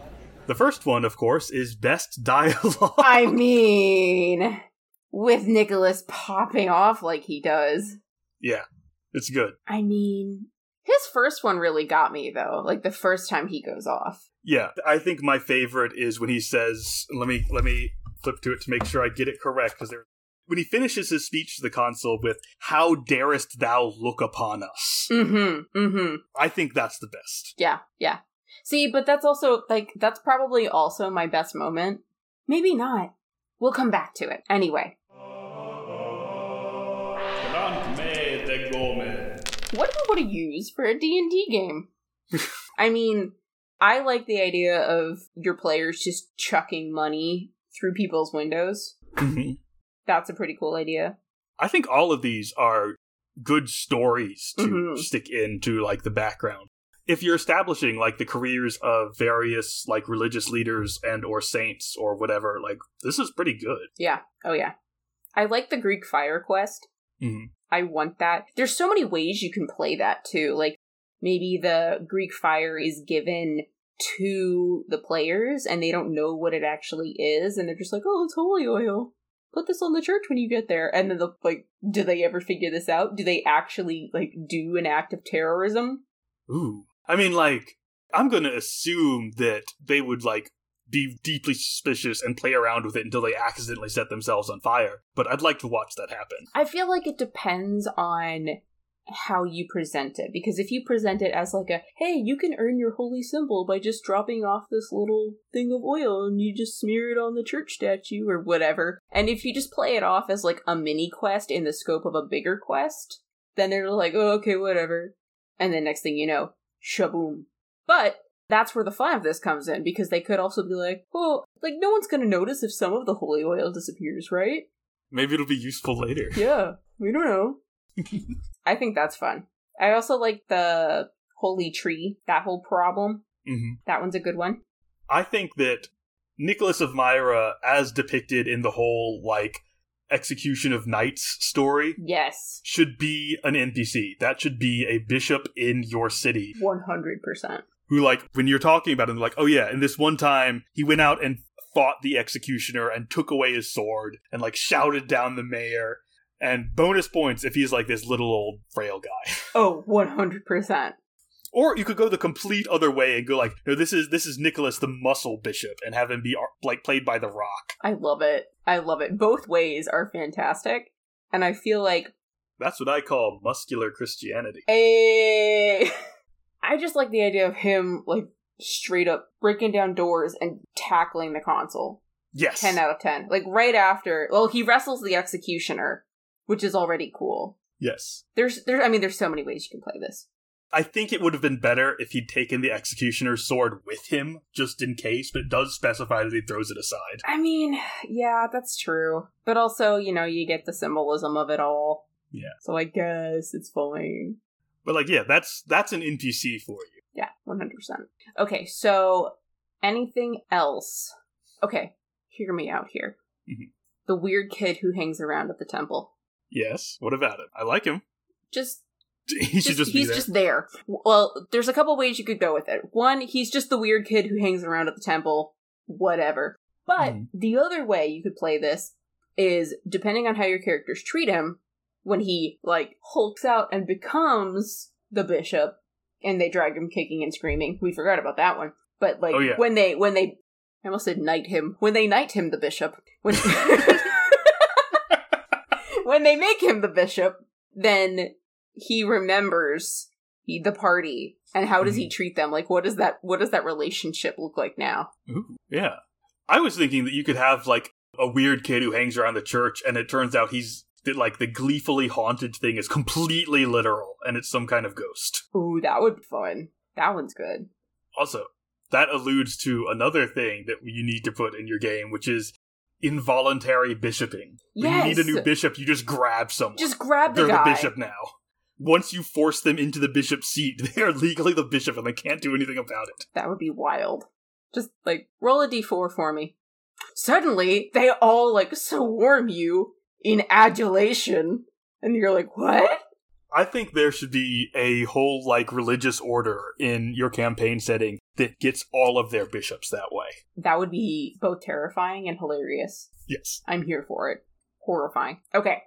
The first one, of course, is best dialogue. I mean, with Nicholas popping off like he does. Yeah, it's good. I mean, his first one really got me, though. Like, the first time he goes off. Yeah, I think my favorite is when he says, let me, let me flip to it to make sure I get it correct. Because when he finishes his speech to the consul with, how darest thou look upon us? Mm-hmm, mm-hmm. I think that's the best. Yeah, yeah. See, but that's also, like, that's probably also my best moment. Maybe not. We'll come back to it. Anyway. What do we want to use for a D and D game? I mean, I like the idea of your players just chucking money through people's windows. Mm-hmm. That's a pretty cool idea. I think all of these are good stories to mm-hmm. stick into, like, the background. If you're establishing, like, the careers of various, like, religious leaders and or saints or whatever, like, this is pretty good. Yeah. Oh, yeah. I like the Greek fire quest. Mm-hmm. I want that. There's so many ways you can play that, too. Like, maybe the Greek fire is given to the players, and they don't know what it actually is, and they're just like, oh, it's holy oil. Put this on the church when you get there. And then, they'll, like, do they ever figure this out? Do they actually, like, do an act of terrorism? Ooh. I mean, like, I'm going to assume that they would, like, be deeply suspicious and play around with it until they accidentally set themselves on fire. But I'd like to watch that happen. I feel like it depends on how you present it. Because if you present it as, like, a, hey, you can earn your holy symbol by just dropping off this little thing of oil and you just smear it on the church statue or whatever. And if you just play it off as, like, a mini quest in the scope of a bigger quest, then they're like, oh, okay, whatever. And then next thing you know, shaboom. But that's where the fun of this comes in, because they could also be like, well, like, no one's going to notice if some of the holy oil disappears, right? Maybe it'll be useful later. Yeah, we don't know. I think that's fun. I also like the holy tree, that whole problem. Mm-hmm. That one's a good one. I think that Nicholas of Myra, as depicted in the whole, like, execution of knights story, yes, should be an N P C. That should be a bishop in your city. one hundred percent. Who, like, when you're talking about him, like, oh yeah, and this one time he went out and fought the executioner and took away his sword and, like, shouted down the mayor. And bonus points if he's, like, this little old frail guy. Oh, one hundred percent. Or you could go the complete other way and go, like, no, this is this is Nicholas the muscle bishop, and have him be, like, played by The Rock. I love it. I love it. Both ways are fantastic. And I feel like... That's what I call muscular Christianity. A... I just like the idea of him, like, straight up breaking down doors and tackling the consul. Yes. ten out of ten. Like, right after... Well, he wrestles the executioner. which is already cool. Yes. There's, there. I mean, there's so many ways you can play this. I think it would have been better if he'd taken the Executioner's sword with him, just in case, but it does specify that he throws it aside. I mean, yeah, that's true. But also, you know, you get the symbolism of it all. Yeah. So I guess it's fine. But, like, yeah, that's that's an N P C for you. Yeah, one hundred percent. Okay, so anything else? Okay, hear me out here. Mm-hmm. The weird kid who hangs around at the temple. Yes, what about him? I like him. Just... He should just, just be he's there. just there. Well, there's a couple ways you could go with it. One, he's just the weird kid who hangs around at the temple. Whatever. But mm. the other way you could play this is, depending on how your characters treat him, when he, like, hulks out and becomes the bishop, and they drag him kicking and screaming. We forgot about that one. But, like, oh, yeah. when they, when they, I almost said knight him. When they knight him the bishop. When, when they make him the bishop, then... he remembers he, the party, and how does he treat them? Like, what does that what does that relationship look like now? Ooh, yeah. I was thinking that you could have, like, a weird kid who hangs around the church, and it turns out he's, that, like, the gleefully haunted thing is completely literal, and it's some kind of ghost. Ooh, that would be fun. That one's good. Also, that alludes to another thing that you need to put in your game, which is involuntary bishoping. When yes! you need a new bishop, you just grab someone. Just grab the They're guy. They're the bishop now. Once you force them into the bishop's seat, they are legally the bishop and they can't do anything about it. That would be wild. Just, like, roll a d four for me. Suddenly, they all, like, swarm you in adulation. And you're like, what? I think there should be a whole, like, religious order in your campaign setting that gets all of their bishops that way. That would be both terrifying and hilarious. Yes. I'm here for it. Horrifying. Okay.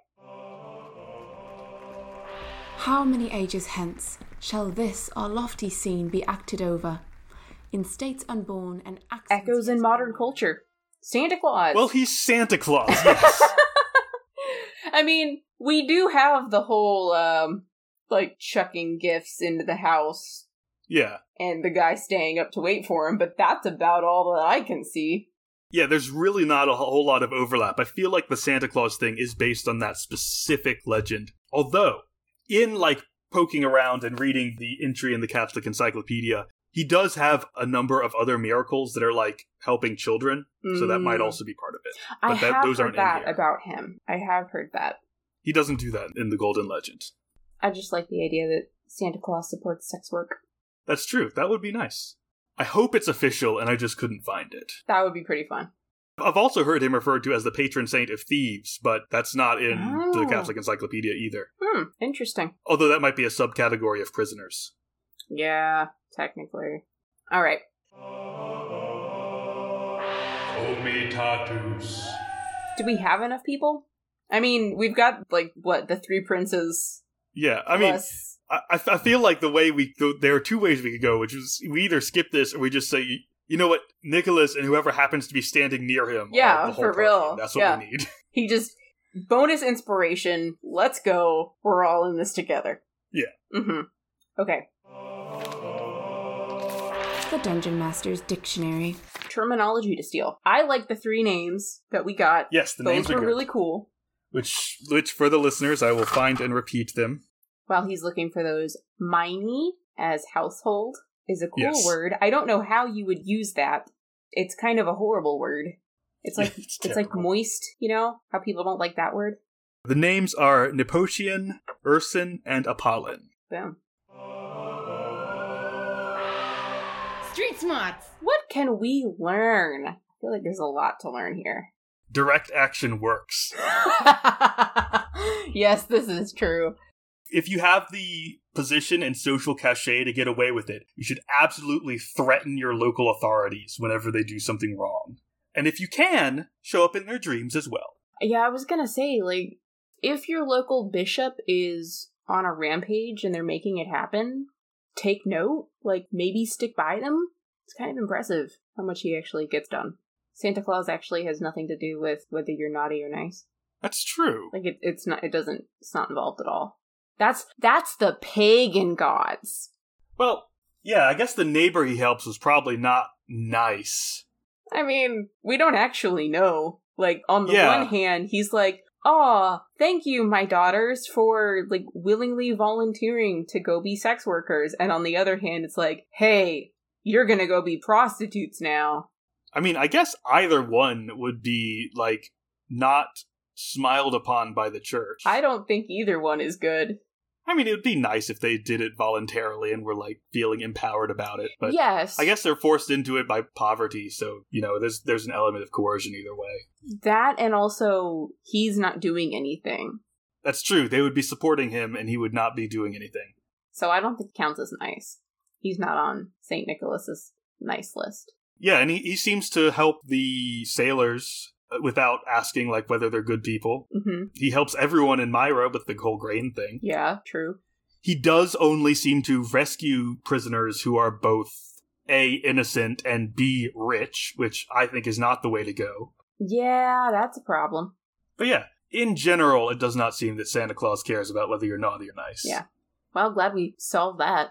How many ages hence shall this our lofty scene be acted over? In states unborn and accents... Echoes in modern culture. Santa Claus. Well, he's Santa Claus, yes. I mean, we do have the whole, um, like, chucking gifts into the house. Yeah. And the guy staying up to wait for him, but that's about all that I can see. Yeah, there's really not a whole lot of overlap. I feel like the Santa Claus thing is based on that specific legend. Although... in, like, poking around and reading the entry in the Catholic Encyclopedia, he does have a number of other miracles that are, like, helping children, mm. so that might also be part of it. But I that, have those heard aren't that about him. I have heard that. He doesn't do that in the Golden Legend. I just like the idea that Santa Claus supports sex work. That's true. That would be nice. I hope it's official, and I just couldn't find it. That would be pretty fun. I've also heard him referred to as the patron saint of thieves, but that's not in oh. the Catholic Encyclopedia either. Hmm, interesting. Although that might be a subcategory of prisoners. Yeah, technically. All right. Comitatus. Do we have enough people? I mean, we've got, like, what, the three princes? Yeah, I plus... mean, I, I feel like the way we... there are two ways we could go, which is we either skip this or we just say... you know what, Nicholas and whoever happens to be standing near him. Yeah, the whole for party. real. That's what yeah. we need. He just, bonus inspiration, let's go, we're all in this together. Yeah. Mm-hmm. Okay. The Dungeon Master's Dictionary. Terminology to steal. I like the three names that we got. Yes, the Those names were good. really cool. Which, which, for the listeners, I will find and repeat them. While he's looking for those, miney as household. Is a cool yes. word. I don't know how you would use that. It's kind of a horrible word. It's like it's, it's like moist, you know? How people don't like that word. The names are Nepotian, Ursin, and Apollon. Boom. Street smarts! What can we learn? I feel like there's a lot to learn here. Direct action works. Yes, this is true. If you have the position and social cachet to get away with it, you should absolutely threaten your local authorities whenever they do something wrong. And if you can, show up in their dreams as well. Yeah, I was gonna say, like, if your local bishop is on a rampage and they're making it happen, take note, like, maybe stick by them. It's kind of impressive how much he actually gets done. Santa Claus actually has nothing to do with whether you're naughty or nice. That's true. Like, it, it's not, it doesn't, it's not involved at all. That's that's the pagan gods. Well, yeah, I guess the neighbor he helps was probably not nice. I mean, we don't actually know. Like, on the yeah. one hand, he's like, aw, thank you, my daughters, for, like, willingly volunteering to go be sex workers. And on the other hand, it's like, hey, you're gonna go be prostitutes now. I mean, I guess either one would be, like, not smiled upon by the church. I don't think either one is good. I mean, it would be nice if they did it voluntarily and were, like, feeling empowered about it. But yes. I guess they're forced into it by poverty, so, you know, there's there's an element of coercion either way. That, and also, he's not doing anything. That's true. They would be supporting him, and he would not be doing anything. So I don't think it counts as nice. He's not on Saint Nicholas's nice list. Yeah, and he, he seems to help the sailors without asking, like, whether they're good people. Mm-hmm. He helps everyone in Myra with the whole grain thing. Yeah, true. He does only seem to rescue prisoners who are both A, innocent, and B, rich, which I think is not the way to go. Yeah, that's a problem. But yeah, in general, it does not seem that Santa Claus cares about whether you're naughty or nice. Yeah. Well, glad we solved that.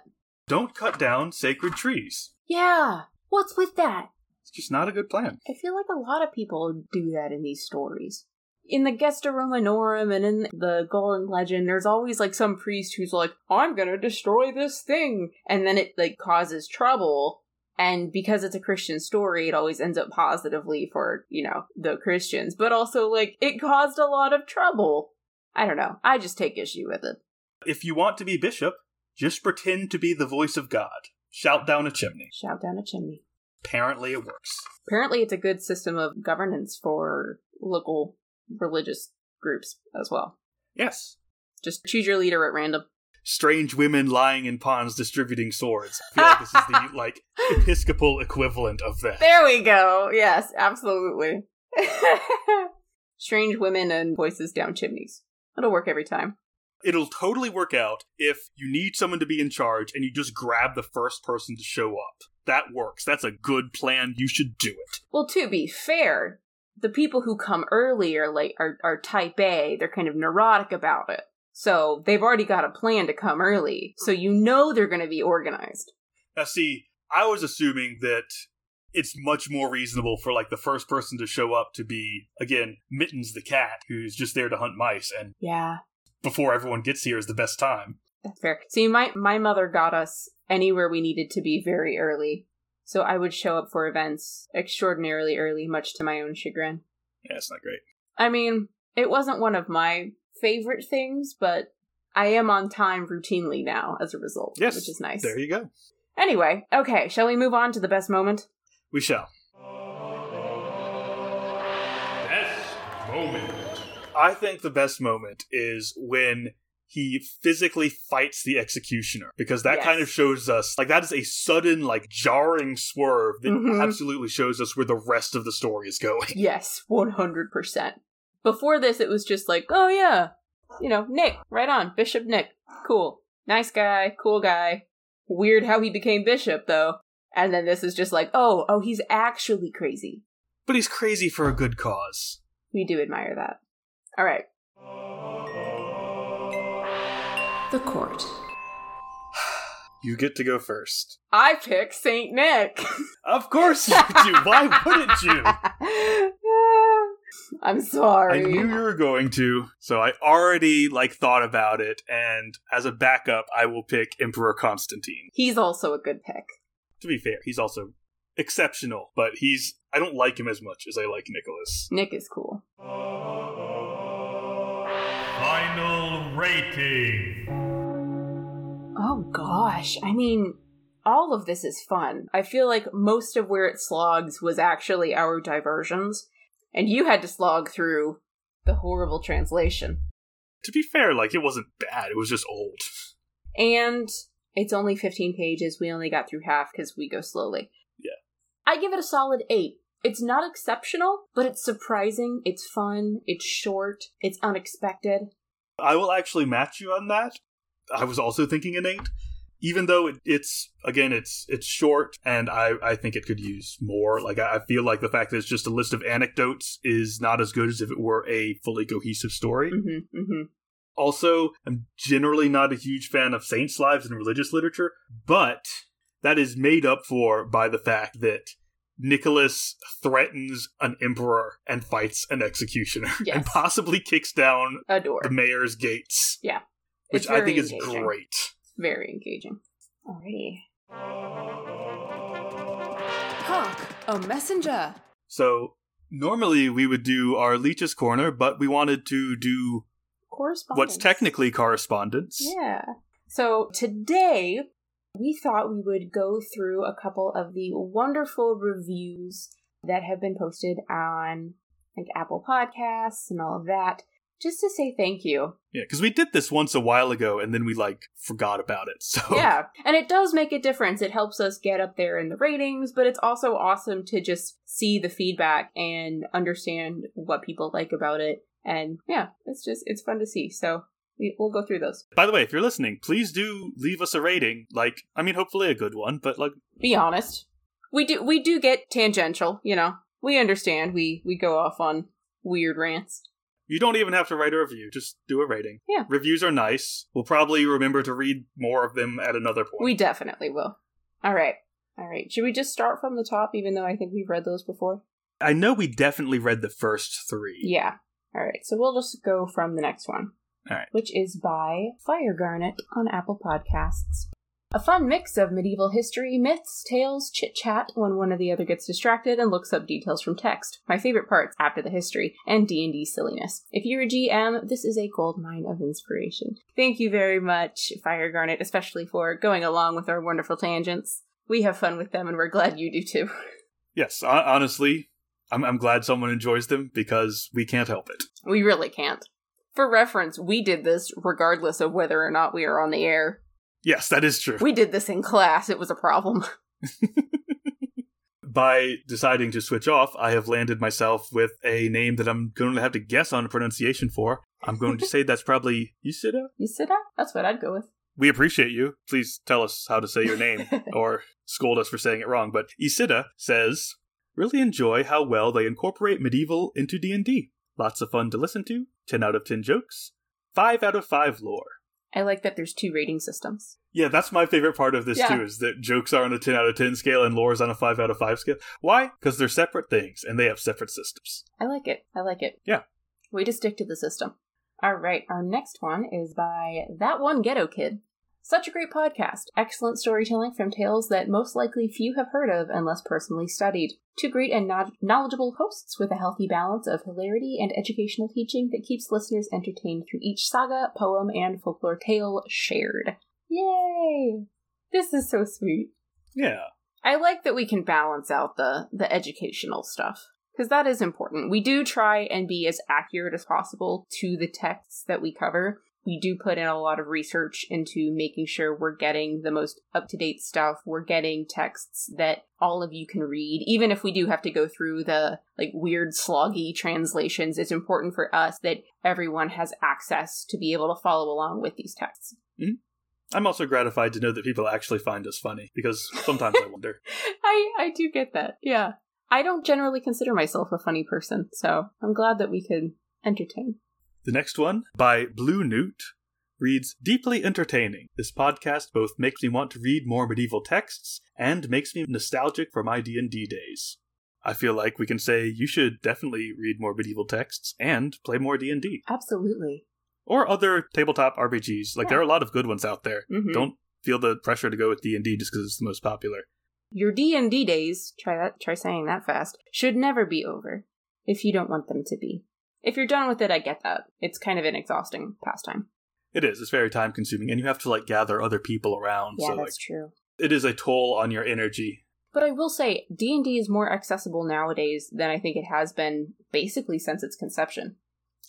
Don't cut down sacred trees. Yeah, what's with that? It's just not a good plan. I feel like a lot of people do that in these stories. In the Gesta Romanorum and in the Golden Legend, there's always, like, some priest who's like, I'm gonna destroy this thing! And then it, like, causes trouble, and because it's a Christian story, it always ends up positively for, you know, the Christians. But also, like, it caused a lot of trouble. I don't know. I just take issue with it. If you want to be bishop, just pretend to be the voice of God. Shout down a chimney. Shout down a chimney. Apparently it works. Apparently it's a good system of governance for local religious groups as well. Yes. Just choose your leader at random. Strange women lying in ponds distributing swords. I feel like this is the, like, Episcopal equivalent of that. There we go. Yes, absolutely. Strange women and voices down chimneys. It'll work every time. It'll totally work out if you need someone to be in charge and you just grab the first person to show up. That works. That's a good plan. You should do it. Well, to be fair, the people who come early are, like, are, are type A. They're kind of neurotic about it. So they've already got a plan to come early. So you know they're going to be organized. Now, see, I was assuming that it's much more reasonable for, like, the first person to show up to be, again, Mittens the cat, who's just there to hunt mice. And yeah. Before everyone gets here is the best time. That's fair. See, my, my mother got us anywhere we needed to be very early. So I would show up for events extraordinarily early, much to my own chagrin. Yeah, it's not great. I mean, it wasn't one of my favorite things, but I am on time routinely now as a result. Yes, which is nice. There you go. Anyway, okay, shall we move on to the best moment? We shall. Best moment. I think the best moment is when he physically fights the executioner, because that yes. kind of shows us, like, that is a sudden, like, jarring swerve that mm-hmm. absolutely shows us where the rest of the story is going. Yes, one hundred percent. Before this, it was just like, oh yeah, you know, Nick, right on, Bishop Nick, cool, nice guy, cool guy. Weird how he became bishop, though. And then this is just like, oh, oh, he's actually crazy. But he's crazy for a good cause. We do admire that. All right. The court. You get to go first. I pick Saint Nick. Of course you do. Why wouldn't you? I'm sorry. I knew you were going to, so I already, like, thought about it. And as a backup, I will pick Emperor Constantine. He's also a good pick. To be fair, he's also exceptional, but he's I don't like him as much as I like Nicholas. Nick is cool. Final rating. Oh gosh, I mean, all of this is fun. I feel like most of where it slogs was actually our diversions, and you had to slog through the horrible translation. To be fair, like, it wasn't bad, it was just old. And it's only fifteen pages, we only got through half because we go slowly. Yeah. I give it a solid eight. It's not exceptional, but it's surprising, it's fun, it's short, it's unexpected. I will actually match you on that. I was also thinking an eight. Even though it, it's, again, it's it's short, and I, I think it could use more. Like, I, I feel like the fact that it's just a list of anecdotes is not as good as if it were a fully cohesive story. Mm-hmm, mm-hmm. Also, I'm generally not a huge fan of saints' lives in religious literature, but that is made up for by the fact that Nicholas threatens an emperor and fights an executioner. Yes. And possibly kicks down a door. The mayor's gates. Yeah. Which I think engaging. is great. Very engaging. Alrighty. Honk, a messenger. So, normally we would do our Leech's Corner, but we wanted to do correspondence. What's technically correspondence. Yeah. So, today, we thought we would go through a couple of the wonderful reviews that have been posted on like Apple Podcasts and all of that, just to say thank you. Yeah, because we did this once a while ago, and then we like forgot about it. So yeah, and it does make a difference. It helps us get up there in the ratings, but it's also awesome to just see the feedback and understand what people like about it. And yeah, it's just it's fun to see. So. We'll go through those. By the way, if you're listening, please do leave us a rating. Like, I mean, hopefully a good one, but like... Be honest. We do we do get tangential, you know. We understand. We, we go off on weird rants. You don't even have to write a review. Just do a rating. Yeah. Reviews are nice. We'll probably remember to read more of them at another point. We definitely will. All right. All right. Should we just start from the top, even though I think we've read those before? I know we definitely read the first three. Yeah. All right. So we'll just go from the next one. All right. Which is by Fire Garnet on Apple Podcasts. A fun mix of medieval history, myths, tales, chit-chat when one or the other gets distracted and looks up details from text. My favorite parts after the history and D and D silliness. If you're a G M, this is a goldmine of inspiration. Thank you very much, Fire Garnet, especially for going along with our wonderful tangents. We have fun with them and we're glad you do too. Yes, honestly, I'm, I'm glad someone enjoys them because we can't help it. We really can't. For reference, we did this regardless of whether or not we are on the air. Yes, that is true. We did this in class. It was a problem. By deciding to switch off, I have landed myself with a name that I'm going to have to guess on a pronunciation for. I'm going to say that's probably Yusida? Yusida? That's what I'd go with. We appreciate you. Please tell us how to say your name or scold us for saying it wrong. But Yusida says, really enjoy how well they incorporate medieval into D and D. Lots of fun to listen to, ten out of ten jokes, five out of five lore. I like that there's two rating systems. Yeah, that's my favorite part of this yeah. too, is that jokes are on a ten out of ten scale and lore is on a five out of five scale. Why? Because they're separate things and they have separate systems. I like it. I like it. Yeah. Way to stick to the system. All right, our next one is by That One Ghetto Kid. Such a great podcast. Excellent storytelling from tales that most likely few have heard of unless personally studied. Two great and knowledgeable hosts with a healthy balance of hilarity and educational teaching that keeps listeners entertained through each saga, poem, and folklore tale shared. Yay! This is so sweet. Yeah. I like that we can balance out the, the educational stuff, because that is important. We do try and be as accurate as possible to the texts that we cover. We do put in a lot of research into making sure we're getting the most up-to-date stuff. We're getting texts that all of you can read, even if we do have to go through the like weird, sloggy translations. It's important for us that everyone has access to be able to follow along with these texts. Mm-hmm. I'm also gratified to know that people actually find us funny, because sometimes I wonder. I, I do get that, yeah. I don't generally consider myself a funny person, so I'm glad that we could entertain. The next one, by Blue Newt, reads, deeply entertaining. This podcast both makes me want to read more medieval texts and makes me nostalgic for my D and D days. I feel like we can say you should definitely read more medieval texts and play more D and D. Absolutely. Or other tabletop R P Gs. Like, yeah. There are a lot of good ones out there. Mm-hmm. Don't feel the pressure to go with D and D just because it's the most popular. Your D and D days, try that, try saying that fast, should never be over if you don't want them to be. If you're done with it, I get that. It's kind of an exhausting pastime. It is. It's very time consuming. And you have to, like, gather other people around. Yeah, so, that's like, true. It is a toll on your energy. But I will say, D and D is more accessible nowadays than I think it has been basically since its conception.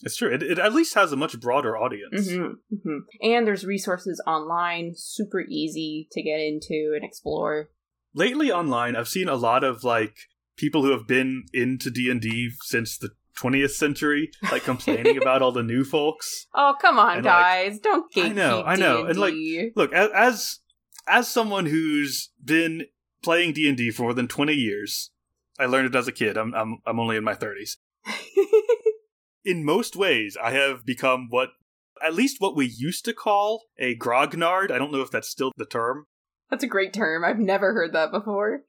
It's true. It, it at least has a much broader audience. Mm-hmm, mm-hmm. And there's resources online, super easy to get into and explore. Lately online, I've seen a lot of, like, people who have been into D and D since the twentieth century, like, complaining about all the new folks. Oh, come on, and, guys. Like, don't gatekeep I know, I know. D and D. And, like, look, as as someone who's been playing D and D for more than twenty years, I learned it as a kid. I'm I'm I'm only in my thirties. In most ways, I have become what, at least what we used to call a grognard. I don't know if that's still the term. That's a great term. I've never heard that before.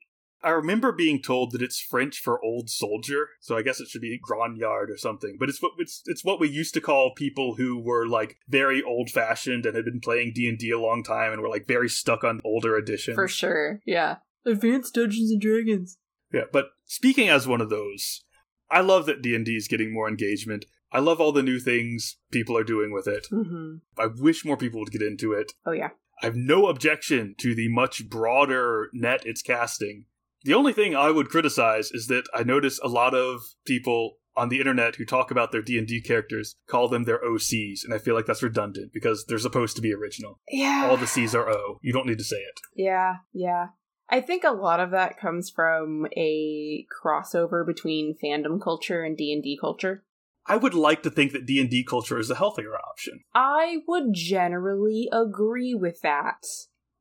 I remember being told that it's French for old soldier, so I guess it should be grognard or something. But it's what it's it's what we used to call people who were like very old fashioned and had been playing D and D a long time and were like very stuck on older editions. For sure, yeah. Advanced Dungeons and Dragons. Yeah, but speaking as one of those, I love that D and D is getting more engagement. I love all the new things people are doing with it. Mm-hmm. I wish more people would get into it. Oh yeah. I have no objection to the much broader net it's casting. The only thing I would criticize is that I notice a lot of people on the internet who talk about their D and D characters call them their O Cs, and I feel like that's redundant because they're supposed to be original. Yeah. All the C's are O. You don't need to say it. Yeah, yeah. I think a lot of that comes from a crossover between fandom culture and D and D culture. I would like to think that D and D culture is a healthier option. I would generally agree with that.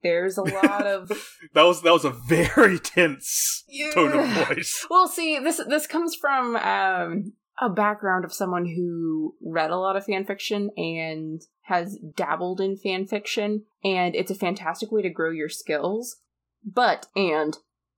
There's a lot of... that was that was a very tense yeah. tone of voice. Well, see, this this comes from um, a background of someone who read a lot of fan fiction and has dabbled in fan fiction, and it's a fantastic way to grow your skills. But, and,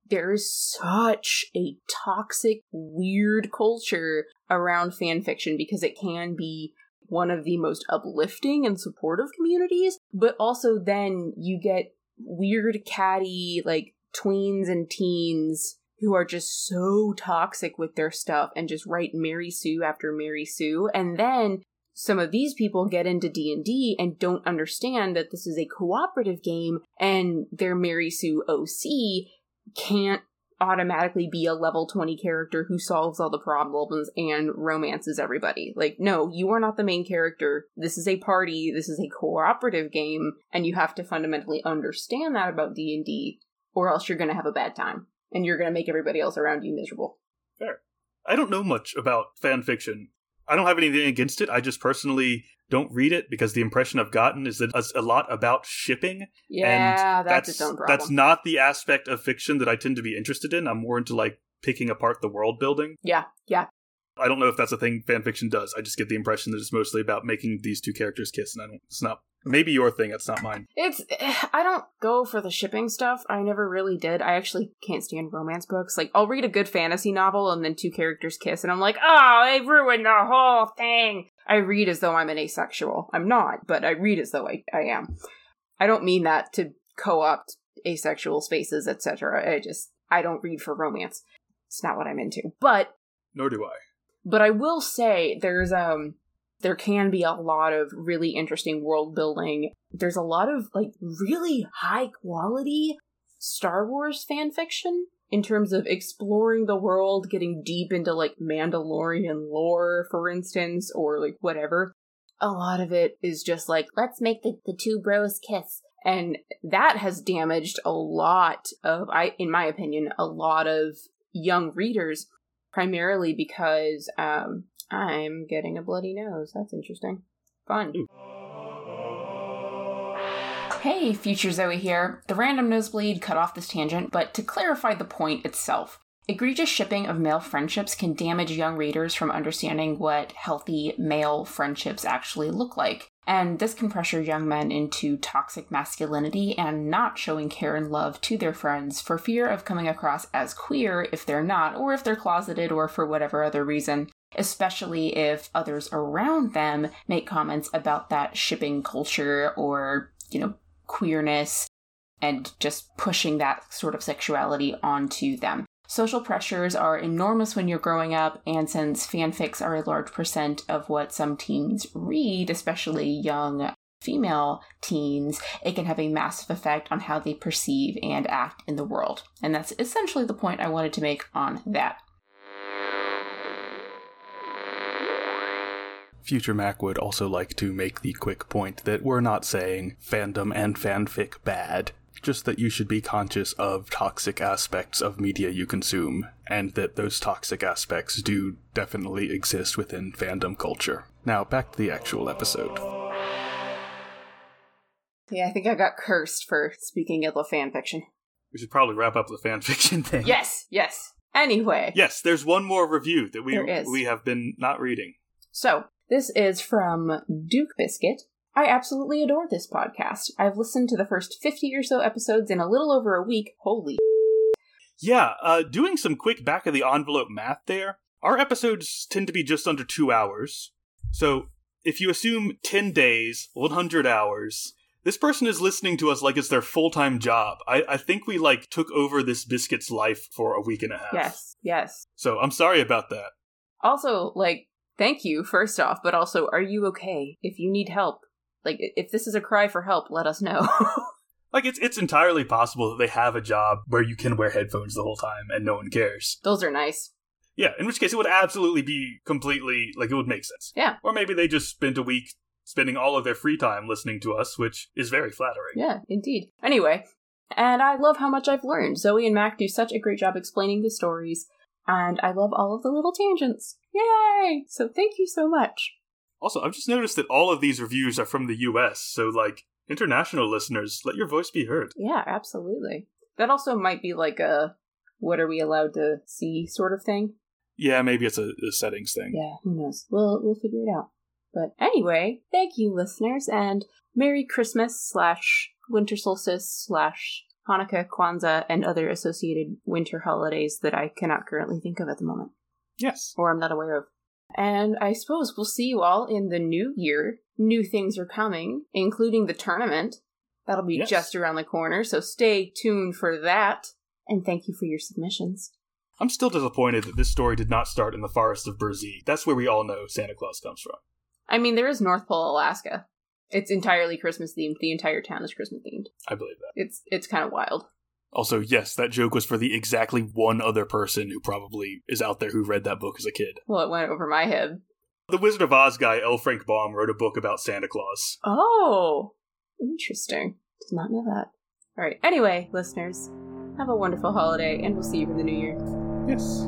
there is such a toxic, weird culture around fan fiction because it can be one of the most uplifting and supportive communities, but also then you get weird, catty, like, tweens and teens who are just so toxic with their stuff and just write Mary Sue after Mary Sue, and then... some of these people get into D and D and don't understand that this is a cooperative game and their Mary Sue O C can't automatically be a level twenty character who solves all the problems and romances everybody. Like, no, you are not the main character. This is a party. This is a cooperative game. And you have to fundamentally understand that about D and D or else you're going to have a bad time and you're going to make everybody else around you miserable. Fair. I don't know much about fan fiction. I don't have anything against it. I just personally don't read it because the impression I've gotten is that it's a lot about shipping. Yeah, and that's, that's its own problem. That's not the aspect of fiction that I tend to be interested in. I'm more into like picking apart the world building. Yeah, yeah. I don't know if that's a thing fanfiction does. I just get the impression that it's mostly about making these two characters kiss, and I don't. It's not maybe your thing. It's not mine. It's I don't go for the shipping stuff. I never really did. I actually can't stand romance books. Like I'll read a good fantasy novel and then two characters kiss, and I'm like, oh, they ruined the whole thing. I read as though I'm an asexual. I'm not, but I read as though I, I am. I don't mean that to co-opt asexual spaces, et cetera. I just I don't read for romance. It's not what I'm into. But nor do I. But I will say there's um there can be a lot of really interesting world building. There's a lot of like really high quality Star Wars fan fiction in terms of exploring the world, getting deep into like Mandalorian lore, for instance, or like whatever. A lot of it is just like, let's make the, the two bros kiss. And that has damaged a lot of, I in my opinion, a lot of young readers. Primarily because um, I'm getting a bloody nose. That's interesting. Fun. Ooh. Hey, Future Zoe here. The random nosebleed cut off this tangent, but to clarify the point itself, egregious shipping of male friendships can damage young readers from understanding what healthy male friendships actually look like. And this can pressure young men into toxic masculinity and not showing care and love to their friends for fear of coming across as queer if they're not, or if they're closeted, or for whatever other reason, especially if others around them make comments about that shipping culture or, you know, queerness and just pushing that sort of sexuality onto them. Social pressures are enormous when you're growing up, and since fanfics are a large percent of what some teens read, especially young female teens, it can have a massive effect on how they perceive and act in the world. And that's essentially the point I wanted to make on that. Future Mac would also like to make the quick point that we're not saying fandom and fanfic bad. Just that you should be conscious of toxic aspects of media you consume, and that those toxic aspects do definitely exist within fandom culture. Now, back to the actual episode. Yeah, I think I got cursed for speaking ill of fanfiction. We should probably wrap up the fanfiction thing. Yes, yes. Anyway. Yes, there's one more review that we we have been not reading. So, this is from Duke Biscuit. I absolutely adore this podcast. I've listened to the first fifty or so episodes in a little over a week. Holy Yeah, uh, doing some quick back-of-the-envelope math there, our episodes tend to be just under two hours. So if you assume ten days, one hundred hours, this person is listening to us like it's their full-time job. I, I think we, like, took over this biscuit's life for a week and a half. Yes, yes. So I'm sorry about that. Also, like, thank you, first off, but also, are you okay? If you need help, like, if this is a cry for help, let us know. Like, it's it's entirely possible that they have a job where you can wear headphones the whole time and no one cares. Those are nice. Yeah, in which case it would absolutely be completely, like, it would make sense. Yeah. Or maybe they just spent a week spending all of their free time listening to us, which is very flattering. Yeah, indeed. Anyway, and I love how much I've learned. Zoe and Mac do such a great job explaining the stories, and I love all of the little tangents. Yay! So thank you so much. Also, I've just noticed that all of these reviews are from the U S, so, like, international listeners, let your voice be heard. Yeah, absolutely. That also might be like a what are we allowed to see sort of thing. Yeah, maybe it's a, a settings thing. Yeah, who knows? We'll we'll figure it out. But anyway, thank you, listeners, and Merry Christmas slash Winter Solstice slash Hanukkah, Kwanzaa, and other associated winter holidays that I cannot currently think of at the moment. Yes. Or I'm not aware of. And I suppose we'll see you all in the new year. New things are coming, including the tournament. That'll be yes. just around the corner, so stay tuned for that. And thank you for your submissions. I'm still disappointed that this story did not start in the forest of Burzee. That's where we all know Santa Claus comes from. I mean, there is North Pole, Alaska. It's entirely Christmas-themed. The entire town is Christmas-themed. I believe that. It's it's kind of wild. Also, yes, that joke was for the exactly one other person who probably is out there who read that book as a kid. Well, it went over my head. The Wizard of Oz guy, L. Frank Baum, wrote a book about Santa Claus. Oh, interesting. Did not know that. All right. Anyway, listeners, have a wonderful holiday, and we'll see you in the new year. Yes.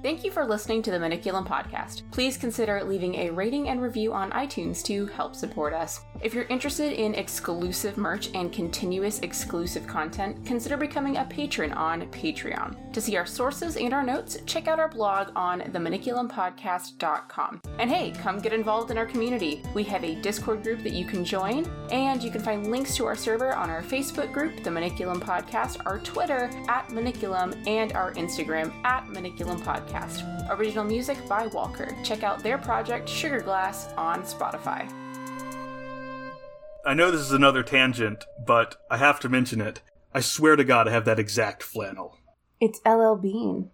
Thank you for listening to the Maniculum Podcast. Please consider leaving a rating and review on iTunes to help support us. If you're interested in exclusive merch and continuous exclusive content, consider becoming a patron on Patreon. To see our sources and our notes, check out our blog on the maniculum podcast dot com. And hey, come get involved in our community. We have a Discord group that you can join, and you can find links to our server on our Facebook group, The Maniculum Podcast, our Twitter, at Maniculum, and our Instagram, at Maniculum Podcast. Original music by Walker. Check out their project Sugar Glass on Spotify. I know this is another tangent, but I have to mention it. I swear to God, I have that exact flannel. It's L L Bean.